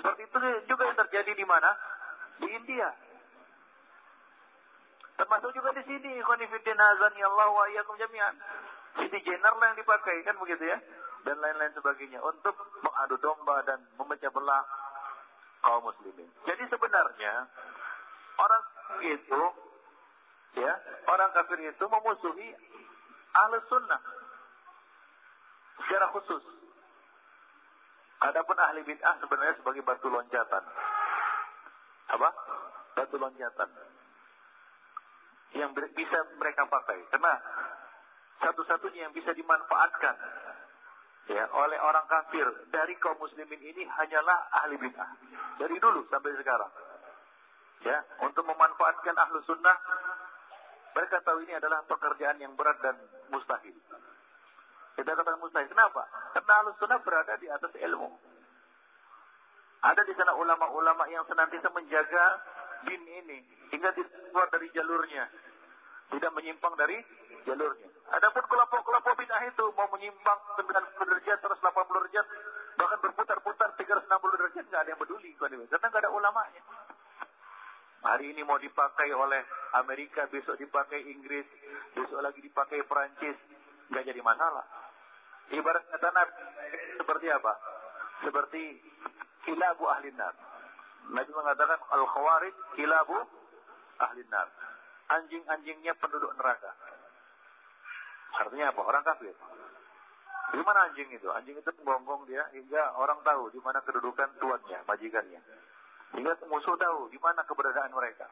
Seperti itu juga yang terjadi di mana? di India. Termasuk juga di sini, Ikhwanifidin Azani Allah wa iyyakum jami'an. Siti Jenner lah yang dipakai, kan begitu ya. Dan lain-lain sebagainya. Untuk mengadu domba dan memecah belah kaum muslimin. Jadi sebenarnya, orang itu, ya, orang kafir itu memusuhi Ahlus Sunnah. Secara khusus. Adapun ahli bid'ah sebenarnya sebagai batu loncatan. Apa? Batu loncatan. Yang bisa mereka pakai. Karena satu-satunya yang bisa dimanfaatkan ya oleh orang kafir dari kaum muslimin ini hanyalah ahli bid'ah. Dari dulu sampai sekarang. Ya, untuk memanfaatkan ahlu sunnah, mereka tahu ini adalah pekerjaan yang berat dan mustahil. Kita katakan mustahil. Kenapa? Karena Ahlussunnah berada di atas ilmu. Ada di sana ulama-ulama yang senantiasa menjaga din ini. Hingga keluar dari jalurnya. Tidak menyimpang dari jalurnya. Adapun kelompok-kelompok bid'ah itu mau menyimpang 90 derajat, 180 derajat, bahkan berputar-putar 360 derajat, nggak ada yang peduli. Karena nggak ada ulamanya. Hari ini mau dipakai oleh Amerika, besok dipakai Inggris, besok lagi dipakai Perancis. Nggak jadi masalah. Ibarat kata Nabi seperti apa? Seperti kilabu ahlin nar. Nabi mengatakan al-khawarij kilabu ahlin nar. Anjing-anjingnya penduduk neraka. Artinya apa? Orang kafir. Di mana anjing itu? Anjing itu menggonggong dia hingga orang tahu di mana kedudukan tuannya, majikannya. Hingga musuh tahu di mana keberadaan mereka.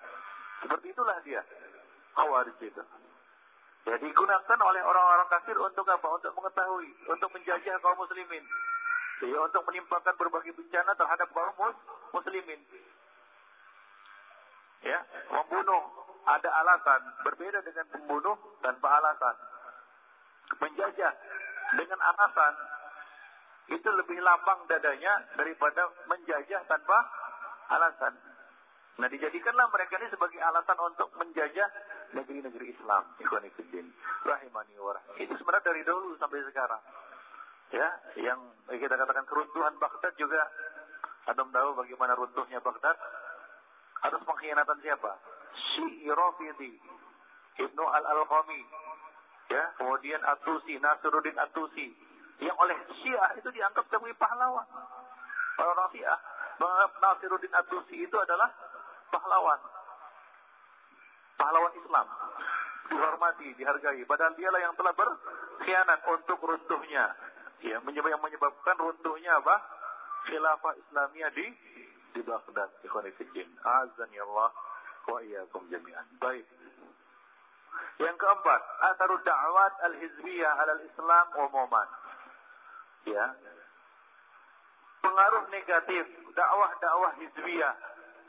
Seperti itulah dia khawarij itu. Ya, digunakan oleh orang-orang kafir untuk apa? Untuk mengetahui, untuk menjajah kaum muslimin. Ya, untuk menimpakan berbagai bencana terhadap kaum muslimin. Ya, membunuh ada alasan, berbeda dengan membunuh tanpa alasan. Menjajah dengan alasan itu lebih lapang dadanya daripada menjajah tanpa alasan. Nah, dijadikanlah mereka ini sebagai alasan untuk menjajah negeri-negeri Islam. Rahimani wa rahim. Itu sebenarnya dari dulu sampai sekarang. Ya, yang kita katakan keruntuhan Baghdad juga. Adam tahu bagaimana runtuhnya Baghdad? Atas pengkhianatan siapa? Syi'i Rafidhi, Ibnu Al-Alqami. Ya, kemudian At-Tusi, Nasiruddin At-Tusi. Yang oleh Syiah itu dianggap sebagai pahlawan. Orang Syiah menganggap Nasiruddin At-Tusi itu adalah pahlawan. Pahlawan Islam. Dihormati, dihargai. Padahal dialah yang telah berkhianat untuk runtuhnya. Ya, yang menyebabkan runtuhnya apa? Khilafah Islamiyah di Baghdad. Ikhwanifidin. Azani Allah wa iyyakum jami'an. Baik. Yang keempat, atharu da'wat al-hizbiyah alal Islam umuman. Ya. Pengaruh negatif dakwah-dakwah hizbiyah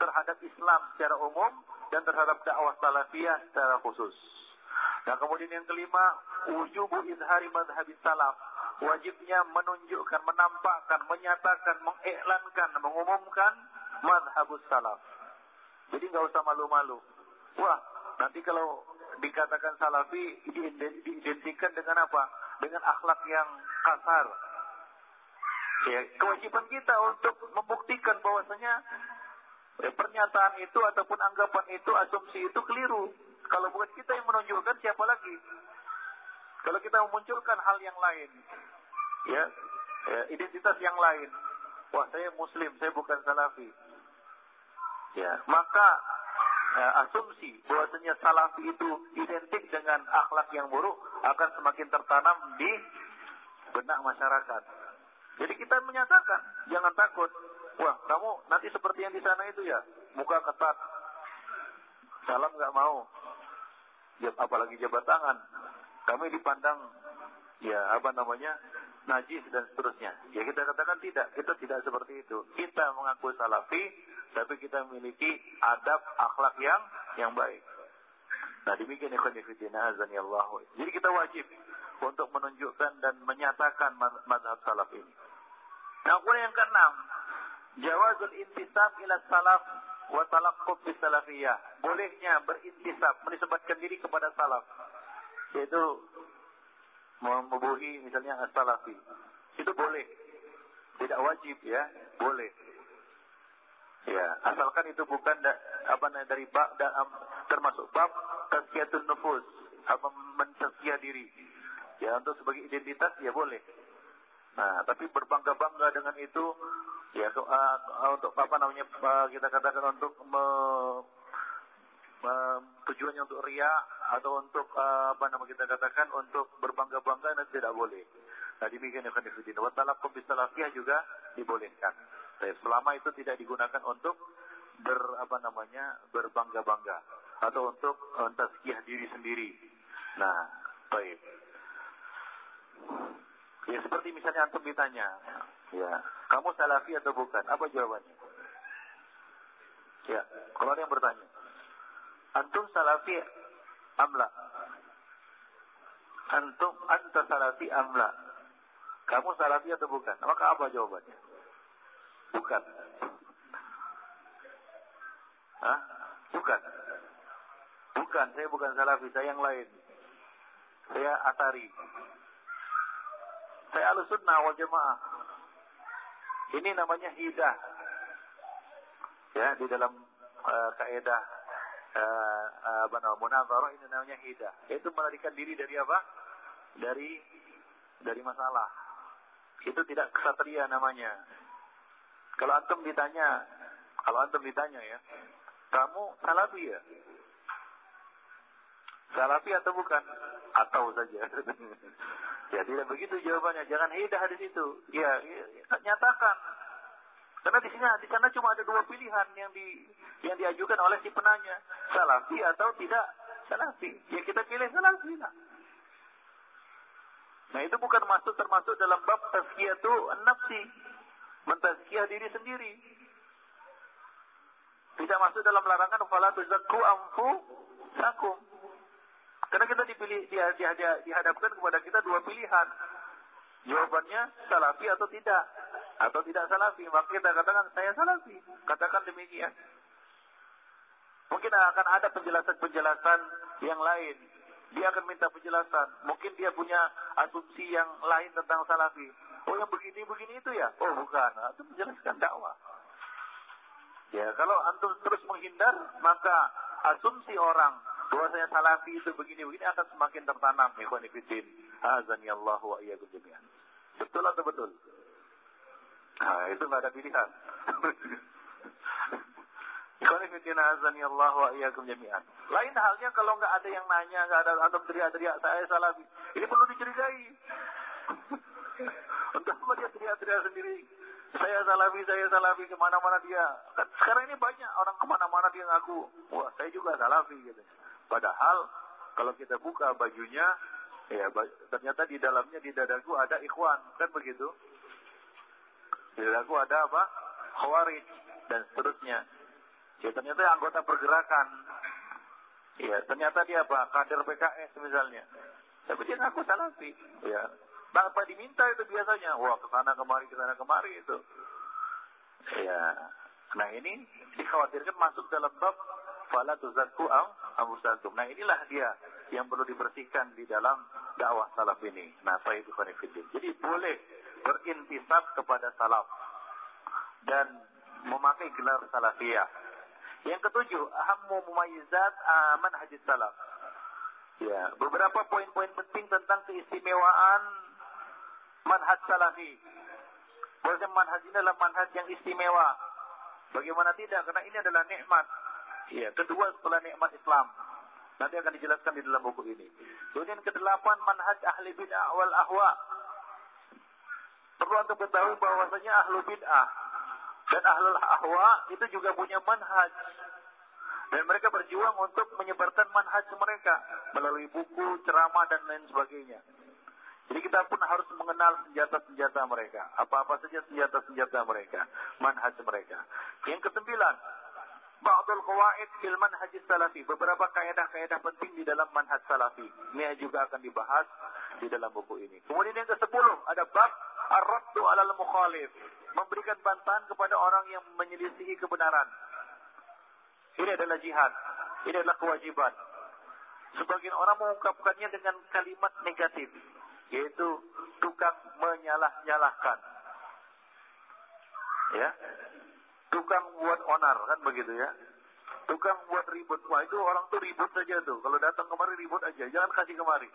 terhadap Islam secara umum dan terhadap dakwah salafiyah secara khusus. Nah, kemudian yang kelima, wujubu izhari madhhabi salaf. Wajibnya menunjukkan, menampakkan, menyatakan, mengiklankan, mengumumkan madhhabus salaf. Jadi nggak usah malu-malu. Wah, nanti kalau dikatakan salafi diidentikan dengan apa? Dengan akhlak yang kasar. Ya, kewajiban kita untuk membuktikan bahwasanya pernyataan itu ataupun anggapan itu, asumsi itu keliru. Kalau bukan kita yang menunjukkan, siapa lagi? Kalau kita memunculkan hal yang lain, ya, identitas yang lain. Wah, saya Muslim, saya bukan Salafi. Ya, maka asumsi bahwasanya Salafi itu identik dengan akhlak yang buruk akan semakin tertanam di benak masyarakat. Jadi kita menyatakan, jangan takut. Wah, kamu nanti seperti yang di sana itu ya, muka ketat, salam nggak mau, apalagi jabat tangan. Kami dipandang, ya apa namanya, najis dan seterusnya. Ya kita katakan tidak, kita tidak seperti itu. Kita mengaku salafi, tapi kita memiliki adab akhlak yang baik. Nah, demikian ikhwan fillah azanillahu. Jadi kita wajib untuk menunjukkan dan menyatakan mazhab salaf ini. Nah, kemudian yang keenam. Jawazul intisab ila salaf wa talaqqub bis salafiyah. Bolehnya berintisab, menisbatkan diri kepada salaf. Yaitu memubuhi misalnya as-salafi. Itu boleh. Tidak wajib ya, boleh. Ya, asalkan itu bukan dari bab termasuk bab tazkiyatun nufus, apa mentazkiyah diri. Ya, untuk sebagai identitas ya boleh. Nah, tapi berbangga-bangga dengan itu ya untuk apa namanya kita katakan untuk tujuannya untuk riya atau untuk untuk berbangga-bangga dan tidak boleh. Nah, demikian ya kan ikhwan. Wa talaqu bisalafiyah juga dibolehkan. Selama itu tidak digunakan untuk berbangga-bangga atau untuk tazkiyah diri sendiri. Nah, baik. Ya seperti misalnya antum ditanya, ya, kamu salafi atau bukan? Apa jawabannya? Ya, kalau ada yang bertanya, antum salafi amla? Anta salafi amla? Kamu salafi atau bukan? Maka apa jawabannya? Bukan. Hah? Bukan. Bukan, saya bukan salafi, saya yang lain. Saya atari. Saya Ahlussunnah Wal Jamaah. Ini namanya hidah. Ya, di dalam kaidah munazarah ini namanya hidah. Yaitu melarikan diri dari apa? Dari masalah. Itu tidak kesatria namanya. Kalau antum ditanya ya, kamu salafi ya? Salafi atau bukan? Atau saja. Ya tidak begitu jawabannya. Jangan hidah di situ. Ya, nyatakan. Karena di sana cuma ada dua pilihan yang diajukan oleh si penanya. Salafi atau tidak salafi. Ya kita pilih salafi lah. Nah itu bukan termasuk dalam bab tazkiyatu an-nafsi. Mentazkiyah diri sendiri. Tidak masuk dalam larangan fala tuzakku anfusakum. Karena kita dihadapkan kepada kita dua pilihan. Jawabannya salafi atau tidak. Atau tidak salafi. Maka kita katakan saya salafi. Katakan demikian. Mungkin akan ada penjelasan-penjelasan yang lain. Dia akan minta penjelasan. Mungkin dia punya asumsi yang lain tentang salafi. Oh yang begini-begini itu ya? Oh bukan. Itu menjelaskan dakwah. Ya kalau antum terus menghindar, maka asumsi orang bahwasanya salafi itu begini-begini akan semakin tertanam. Ikhwan fillah, azanillahu wa iyyakum jami'an. Betul atau betul? Nah, itu nggak ada pilihan. Ikhwan fillah, azanillahu wa iyyakum jami'an. Lain halnya kalau nggak ada yang nanya, nggak ada antum teriak-teriak saya salafi. Ini perlu dicurigai. Untuk apa dia teriak-teriak sendiri? Saya salafi kemana-mana dia. Kan sekarang ini banyak orang kemana-mana dia ngaku, wah saya juga salafi gitu. Padahal kalau kita buka bajunya, ya ternyata di dalamnya di dadaku ada ikhwan, kan begitu? Di dadaku ada apa? Khawarij dan seterusnya. Ya ternyata anggota pergerakan. Ya ternyata dia apa? Kader PKS misalnya. Tapi dia ngaku salafi. Ya. Tanpa diminta itu biasanya, wah kesana kemari itu. Ya, nah ini dikhawatirkan masuk dalam bab fala tuzakku anfusakum. Nah inilah dia yang perlu dibersihkan di dalam dakwah salaf ini. Nah, saya itu konfidin. Jadi boleh berintisab kepada salaf dan memakai gelar salafiyah. Yang ketujuh, ahammu mumayyizat manhajis salaf. Ya, beberapa poin-poin penting tentang keistimewaan manhaj salafi. Bahwa manhaj ini adalah manhaj yang istimewa. Bagaimana tidak? Karena ini adalah nikmat. Ya, kedua setelah nikmat Islam. Nanti akan dijelaskan di dalam buku ini. Kemudian ke-8 manhaj ahli bid'ah wal ahwa. Perlu untuk ketahui bahwasanya ahlu bid'ah dan ahlul ahwa itu juga punya manhaj. Dan mereka berjuang untuk menyebarkan manhaj mereka melalui buku, ceramah dan lain sebagainya. Jadi kita pun harus mengenal senjata-senjata mereka. Apa-apa saja senjata-senjata mereka. Manhaj mereka. Yang ke-9. Ba'dul qawaid fil manhaj salafi. Beberapa kaidah-kaidah penting di dalam manhaj salafi. Ini juga akan dibahas di dalam buku ini. Kemudian yang ke-10. Ada bab ar-raddu alal mukhalif. Memberikan bantahan kepada orang yang menyelisihi kebenaran. Ini adalah jihad. Ini adalah kewajiban. Sebagian orang mengungkapkannya dengan kalimat negatif. Yaitu tukang menyalah-nyalahkan. Ya. tukang buat onar, kan begitu ya. Tukang buat ribut. Wah, itu orang tuh ribut saja tuh. Kalau datang kemari ribut aja, jangan kasih kemari.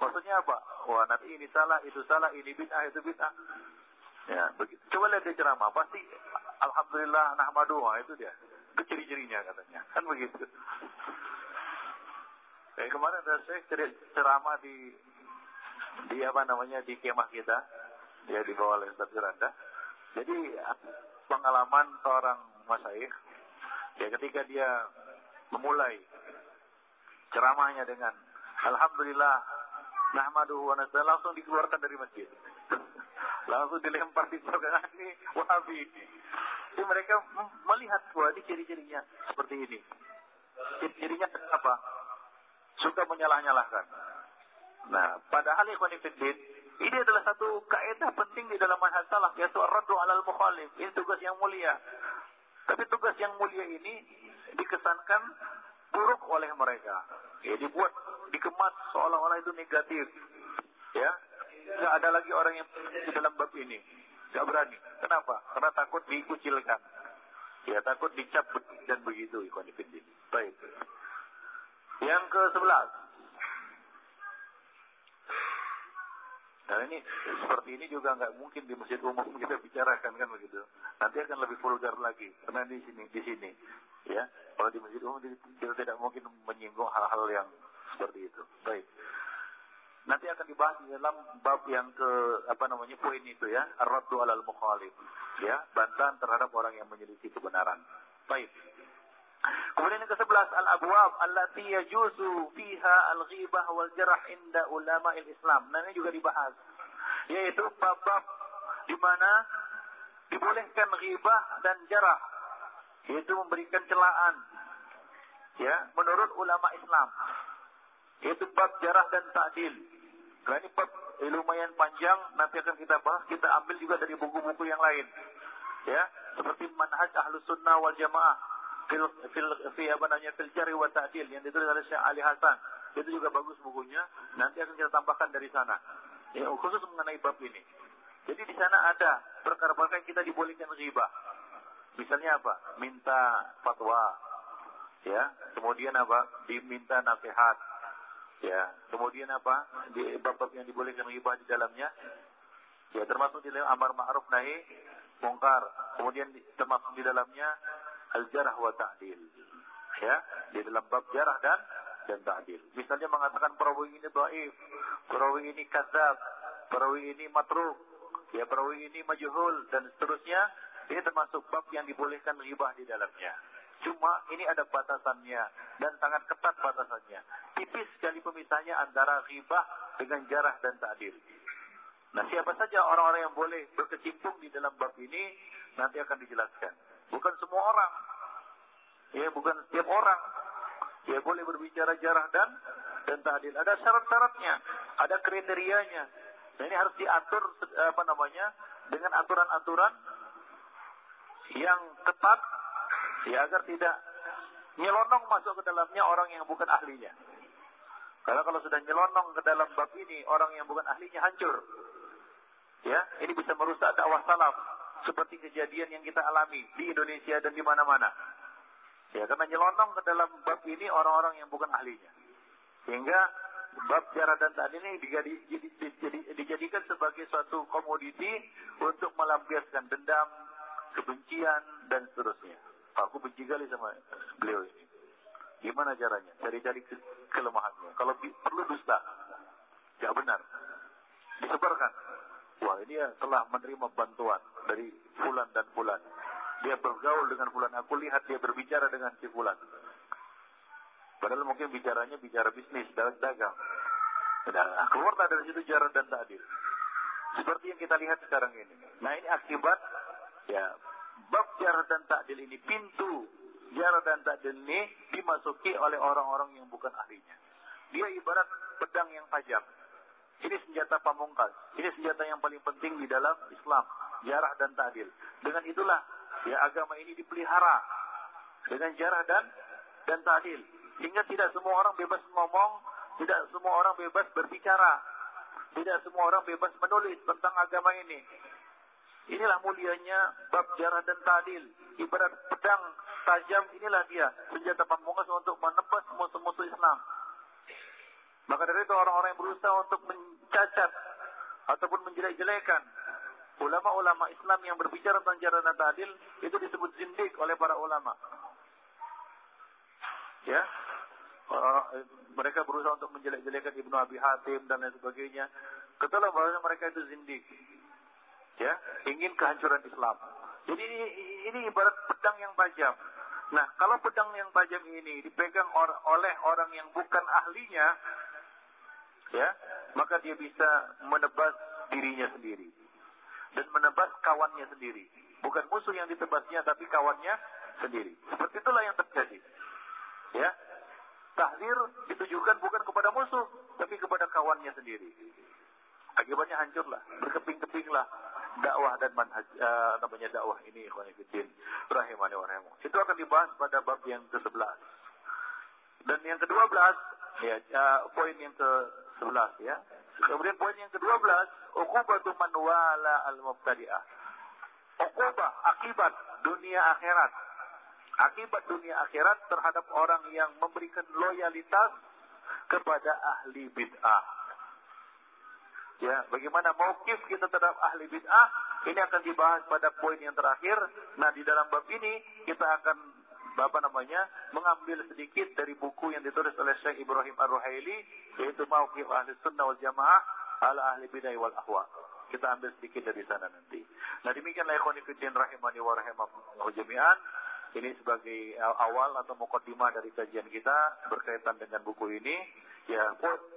Maksudnya apa? Wah, nanti ini salah, ini bid'ah, itu bid'ah. Ya, begitu. Coba lihat dia ceramah, pasti alhamdulillah nahmadu, wah itu dia. Keciri-cirinya katanya. Kan begitu. Kayak kemarin ada saya ceramah di apa namanya, di kemah kita. Dia dibawa oleh Ustaz Geranda. Jadi pengalaman seorang masyaikh, ya ketika dia memulai ceramahnya dengan alhamdulillah nahmaduhu wa nasta'in, langsung dikeluarkan dari masjid. Langsung dilempar di perkataan ini Wahabi. Jadi mereka melihat bahwa ini ciri-cirinya seperti ini. Ciri-cirinya apa? Suka menyalah-nyalahkan. Nah, padahal ikhwan fillah, ini adalah satu kaidah penting di dalam manhaj salaf, yaitu ar-raddu 'alal mukhalif. Ini tugas yang mulia. Tapi tugas yang mulia ini dikesankan buruk oleh mereka. Ya, dibuat, dikemas seolah-olah itu negatif. Ya, nggak ada lagi orang yang di dalam bab ini, nggak berani. Kenapa? Karena takut dikucilkan. Ya, takut dicap dan begitu. Ikhwan fillah. Baik. Yang ke-11. Nah ini seperti ini juga nggak mungkin di masjid umum kita bicarakan, kan begitu. Nanti akan lebih vulgar lagi karena di sini ya. Kalau di masjid umum kita tidak mungkin menyinggung hal-hal yang seperti itu. Baik. Nanti akan dibahas di dalam bab yang ke apa namanya poin itu ya, ar-raddu 'alal mukhalif, ya, bantahan terhadap orang yang menyelisih kebenaran. Baik. Kemudian yang ke-11, al-abwab allati yajuzu fiha al-ghibah wal jarh inda ulama'il Islam. Nah, ini juga dibahas. Yaitu bab-bab di mana dibolehkan ghibah dan jarh, yaitu memberikan celaan ya menurut ulama Islam. Yaitu bab jarh dan ta'dil. Karena ini bab lumayan panjang, nanti akan kita bahas, kita ambil juga dari buku-buku yang lain. Ya, seperti Manhaj Ahlussunnah Wal Jamaah fil jari wa ta'dil yang ditulis oleh Syekh Ali Hasan, itu juga bagus bukunya, nanti akan kita tambahkan dari sana ya, khusus mengenai bab ini. Jadi di sana ada perkara-perkara yang kita dibolehkan ghibah, misalnya apa, minta fatwa ya, kemudian apa, diminta nasihat ya, kemudian apa, di bab-bab yang dibolehkan ghibah di dalamnya ya, termasuk di dalam amar ma'ruf nahi mungkar, kemudian termasuk di dalamnya al-jarah wa ta'dil. Ya, di dalam bab jarah dan ta'dil. Misalnya mengatakan perawi ini dhaif, perawi ini kadzab, perawi ini matruk, ya perawi ini majhul dan seterusnya, ini termasuk bab yang dibolehkan ghibah di dalamnya. Cuma ini ada batasannya dan sangat ketat batasannya. Tipis sekali pemisahnya antara ghibah dengan jarah dan ta'dil. Nah, siapa saja orang-orang yang boleh berkecimpung di dalam bab ini nanti akan dijelaskan. Bukan semua orang, ya bukan setiap orang, ya boleh berbicara jarah dan ta'dil. Ada syarat-syaratnya, ada kriterianya. Nah, ini harus diatur apa namanya dengan aturan-aturan yang ketat, ya agar tidak nyelonong masuk ke dalamnya orang yang bukan ahlinya. Karena kalau sudah nyelonong ke dalam bab ini orang yang bukan ahlinya hancur. Ya, ini bisa merusak dakwah salaf. Seperti kejadian yang kita alami di Indonesia dan di mana-mana. Ya, karena nyelonong ke dalam bab ini orang-orang yang bukan ahlinya. Sehingga bab jarah dan ta'dil ini dijadikan sebagai suatu komoditi untuk melampiaskan dendam, kebencian, dan seterusnya. Aku benci kali sama beliau ini. Gimana caranya? Cari-cari kelemahannya. Kalau perlu dusta. Tidak benar. Disebarkan. Wah, ini telah menerima bantuan dari fulan dan fulan. Dia bergaul dengan fulan. Aku lihat dia berbicara dengan si fulan. Padahal mungkin bicaranya bicara bisnis, dagang. Nah, keluarlah dari situ jarah dan ta'dil. Seperti yang kita lihat sekarang ini. Nah, ini akibat ya bab jarah dan ta'dil ini, pintu jarah dan ta'dil ini dimasuki oleh orang-orang yang bukan ahlinya. Dia ibarat pedang yang tajam. Ini senjata pamungkas. Ini senjata yang paling penting di dalam Islam. Jarah dan ta'dil. Dengan itulah ya agama ini dipelihara. Dengan jarah dan ta'dil. Sehingga tidak semua orang bebas ngomong. Tidak semua orang bebas berbicara. Tidak semua orang bebas menulis tentang agama ini. Inilah mulianya bab jarah dan ta'dil. Ibarat pedang tajam, inilah dia senjata pamungkas untuk menebas musuh-musuh Islam. Maka dari itu orang-orang yang berusaha untuk mencacat ataupun menjelek-jelekan ulama-ulama Islam yang berbicara tentang jarah dan ta'dil, itu disebut zindik oleh para ulama. Ya, mereka berusaha untuk menjelek-jelekan Ibn Abi Hatim dan lain sebagainya. Ketahuilah bahwa mereka itu zindik. Ya, ingin kehancuran Islam. Jadi ini ibarat pedang yang tajam. Nah, kalau pedang yang tajam ini dipegang oleh orang yang bukan ahlinya, ya, maka dia bisa menebas dirinya sendiri dan menebas kawannya sendiri. Bukan musuh yang ditebasnya, tapi kawannya sendiri. Seperti itulah yang terjadi. Ya, tahzir ditujukan bukan kepada musuh, tapi kepada kawannya sendiri. Akibatnya hancurlah, berkeping-kepinglah dakwah dan manhaj, namanya dakwah ini, ikhwan fillah, rahimani wa rahimakumullah. Itu akan dibahas pada bab yang ke-11. Dan yang ke-12, ya, poin yang ke-11 ya. Kemudian poin yang ke-12, uqubatu man wala al-mubtadi'ah. Uqubah, akibat dunia akhirat. Akibat dunia akhirat terhadap orang yang memberikan loyalitas kepada ahli bid'ah. Ya, bagaimana mauqif kita terhadap ahli bid'ah, ini akan dibahas pada poin yang terakhir. Nah, di dalam bab ini kita akan mengambil sedikit dari buku yang ditulis oleh Syekh Ibrahim Ar-Ruhaili, yaitu Mauqif Ahlussunnah Wal Jamaah 'ala Ahlil Bidah Wal Ahwa. Kita ambil sedikit dari sana nanti. Nah, demikianlah ikhwan fillah rahimani wa rahimakumullah jami'an. Ini sebagai awal atau mukaddimah dari kajian kita berkaitan dengan buku ini. Ya,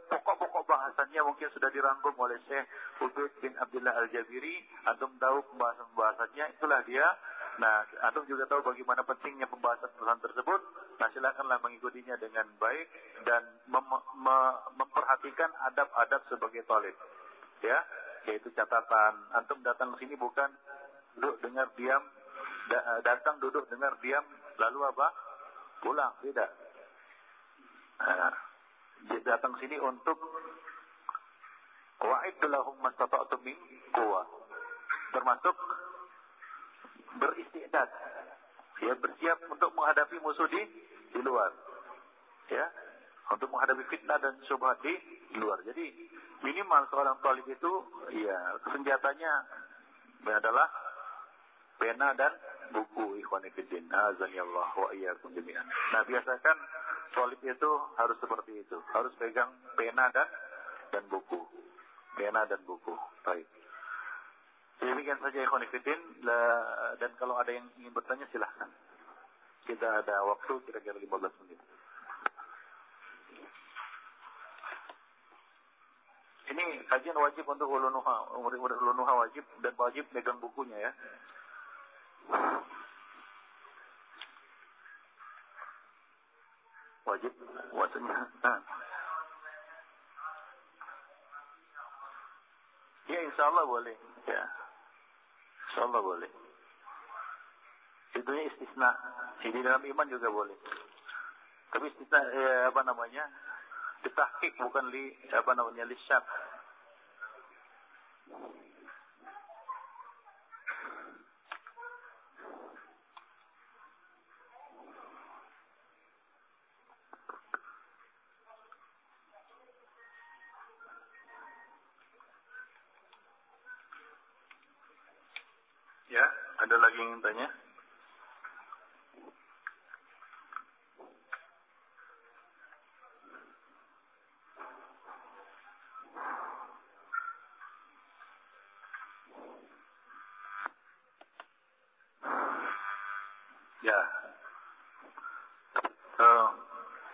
pokok-pokok bahasannya mungkin sudah dirangkum oleh Syekh Ubaid bin Abdullah Al-Jabiri. Antum tahu pembahasan-pembahasannya, itulah dia. Nah, antum juga tahu bagaimana pentingnya pembahasan tersebut. Nah, silakanlah mengikutinya dengan baik dan memperhatikan adab-adab sebagai talib. Ya, yaitu catatan. Antum datang ke sini bukan duduk dengar diam, datang duduk dengar diam lalu apa? Pulang, tidak. Nah, dia datang sini untuk wa'iddu lahum mastata'tum min quwwah, termasuk beristi'dad, ya, bersiap untuk menghadapi musuh di luar, ya, untuk menghadapi fitnah dan syubhat di luar. Jadi minimal seorang talib itu, ya, senjatanya adalah pena dan buku, ikhwan fillah, azanillah wa iyyakum jami'an. Nah, biasakan solid itu harus seperti itu, harus pegang pena dan buku, pena dan buku. Baik, demikian saja ikhwan fillah. Dan kalau ada yang ingin bertanya silahkan, kita ada waktu kira-kira 15 menit. Ini kajian wajib untuk ulun nuha wajib, dan wajib pegang bukunya, ya. Wajib wajibnya. Nah. Ya, insyaallah boleh. Ya, insyaallah boleh. Itu istisna. Di dalam iman juga boleh. Tapi istisna, ditahqiq, bukan lisyad. Ada lagi yang ingin tanya? Ya.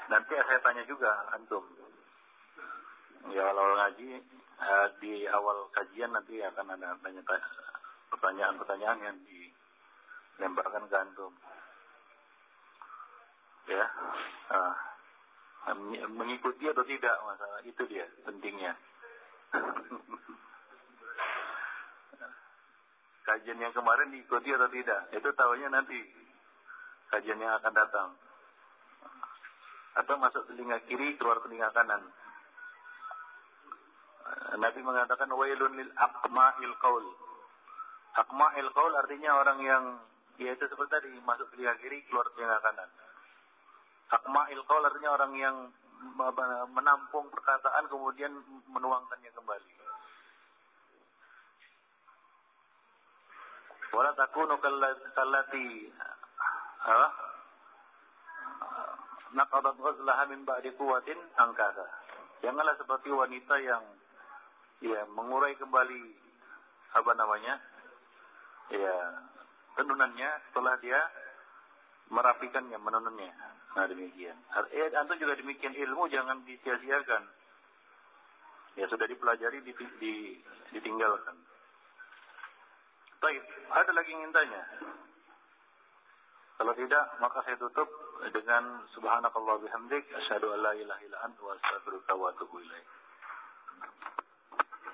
Nanti saya tanya juga antum. Ya, awal ngaji, di awal kajian nanti akan ada pertanyaan-pertanyaan yang dilemparkan ke antum, ya, mengikuti atau tidak masalah itu, dia pentingnya. Kajian yang kemarin diikuti atau tidak, itu tahunya nanti kajian yang akan datang, atau masuk telinga kiri keluar telinga kanan. Nabi mengatakan wailun lil aqma'il qaul, Akma'il qaul artinya orang yang yaitu seperti tadi, masuk telinga kiri, keluar telinga kanan. Akma'il qaul artinya orang yang menampung perkataan kemudian menuangkannya kembali. Wala takunu kallati naqadat ghazlaha min ba'di quwwatin angkasa. Janganlah seperti wanita yang mengurai kembali tenunannya setelah dia merapikannya, menenunnya. Nah, demikian. Antum juga demikian, ilmu jangan disia-siakan. Ya, sudah dipelajari, ditinggalkan. Baik, ada lagi ingin tanya? Kalau tidak, maka saya tutup dengan subhanakallah bihamdik, asyhadu alla ilaha illa anta wa astaghfiruka wa atubu ilaik.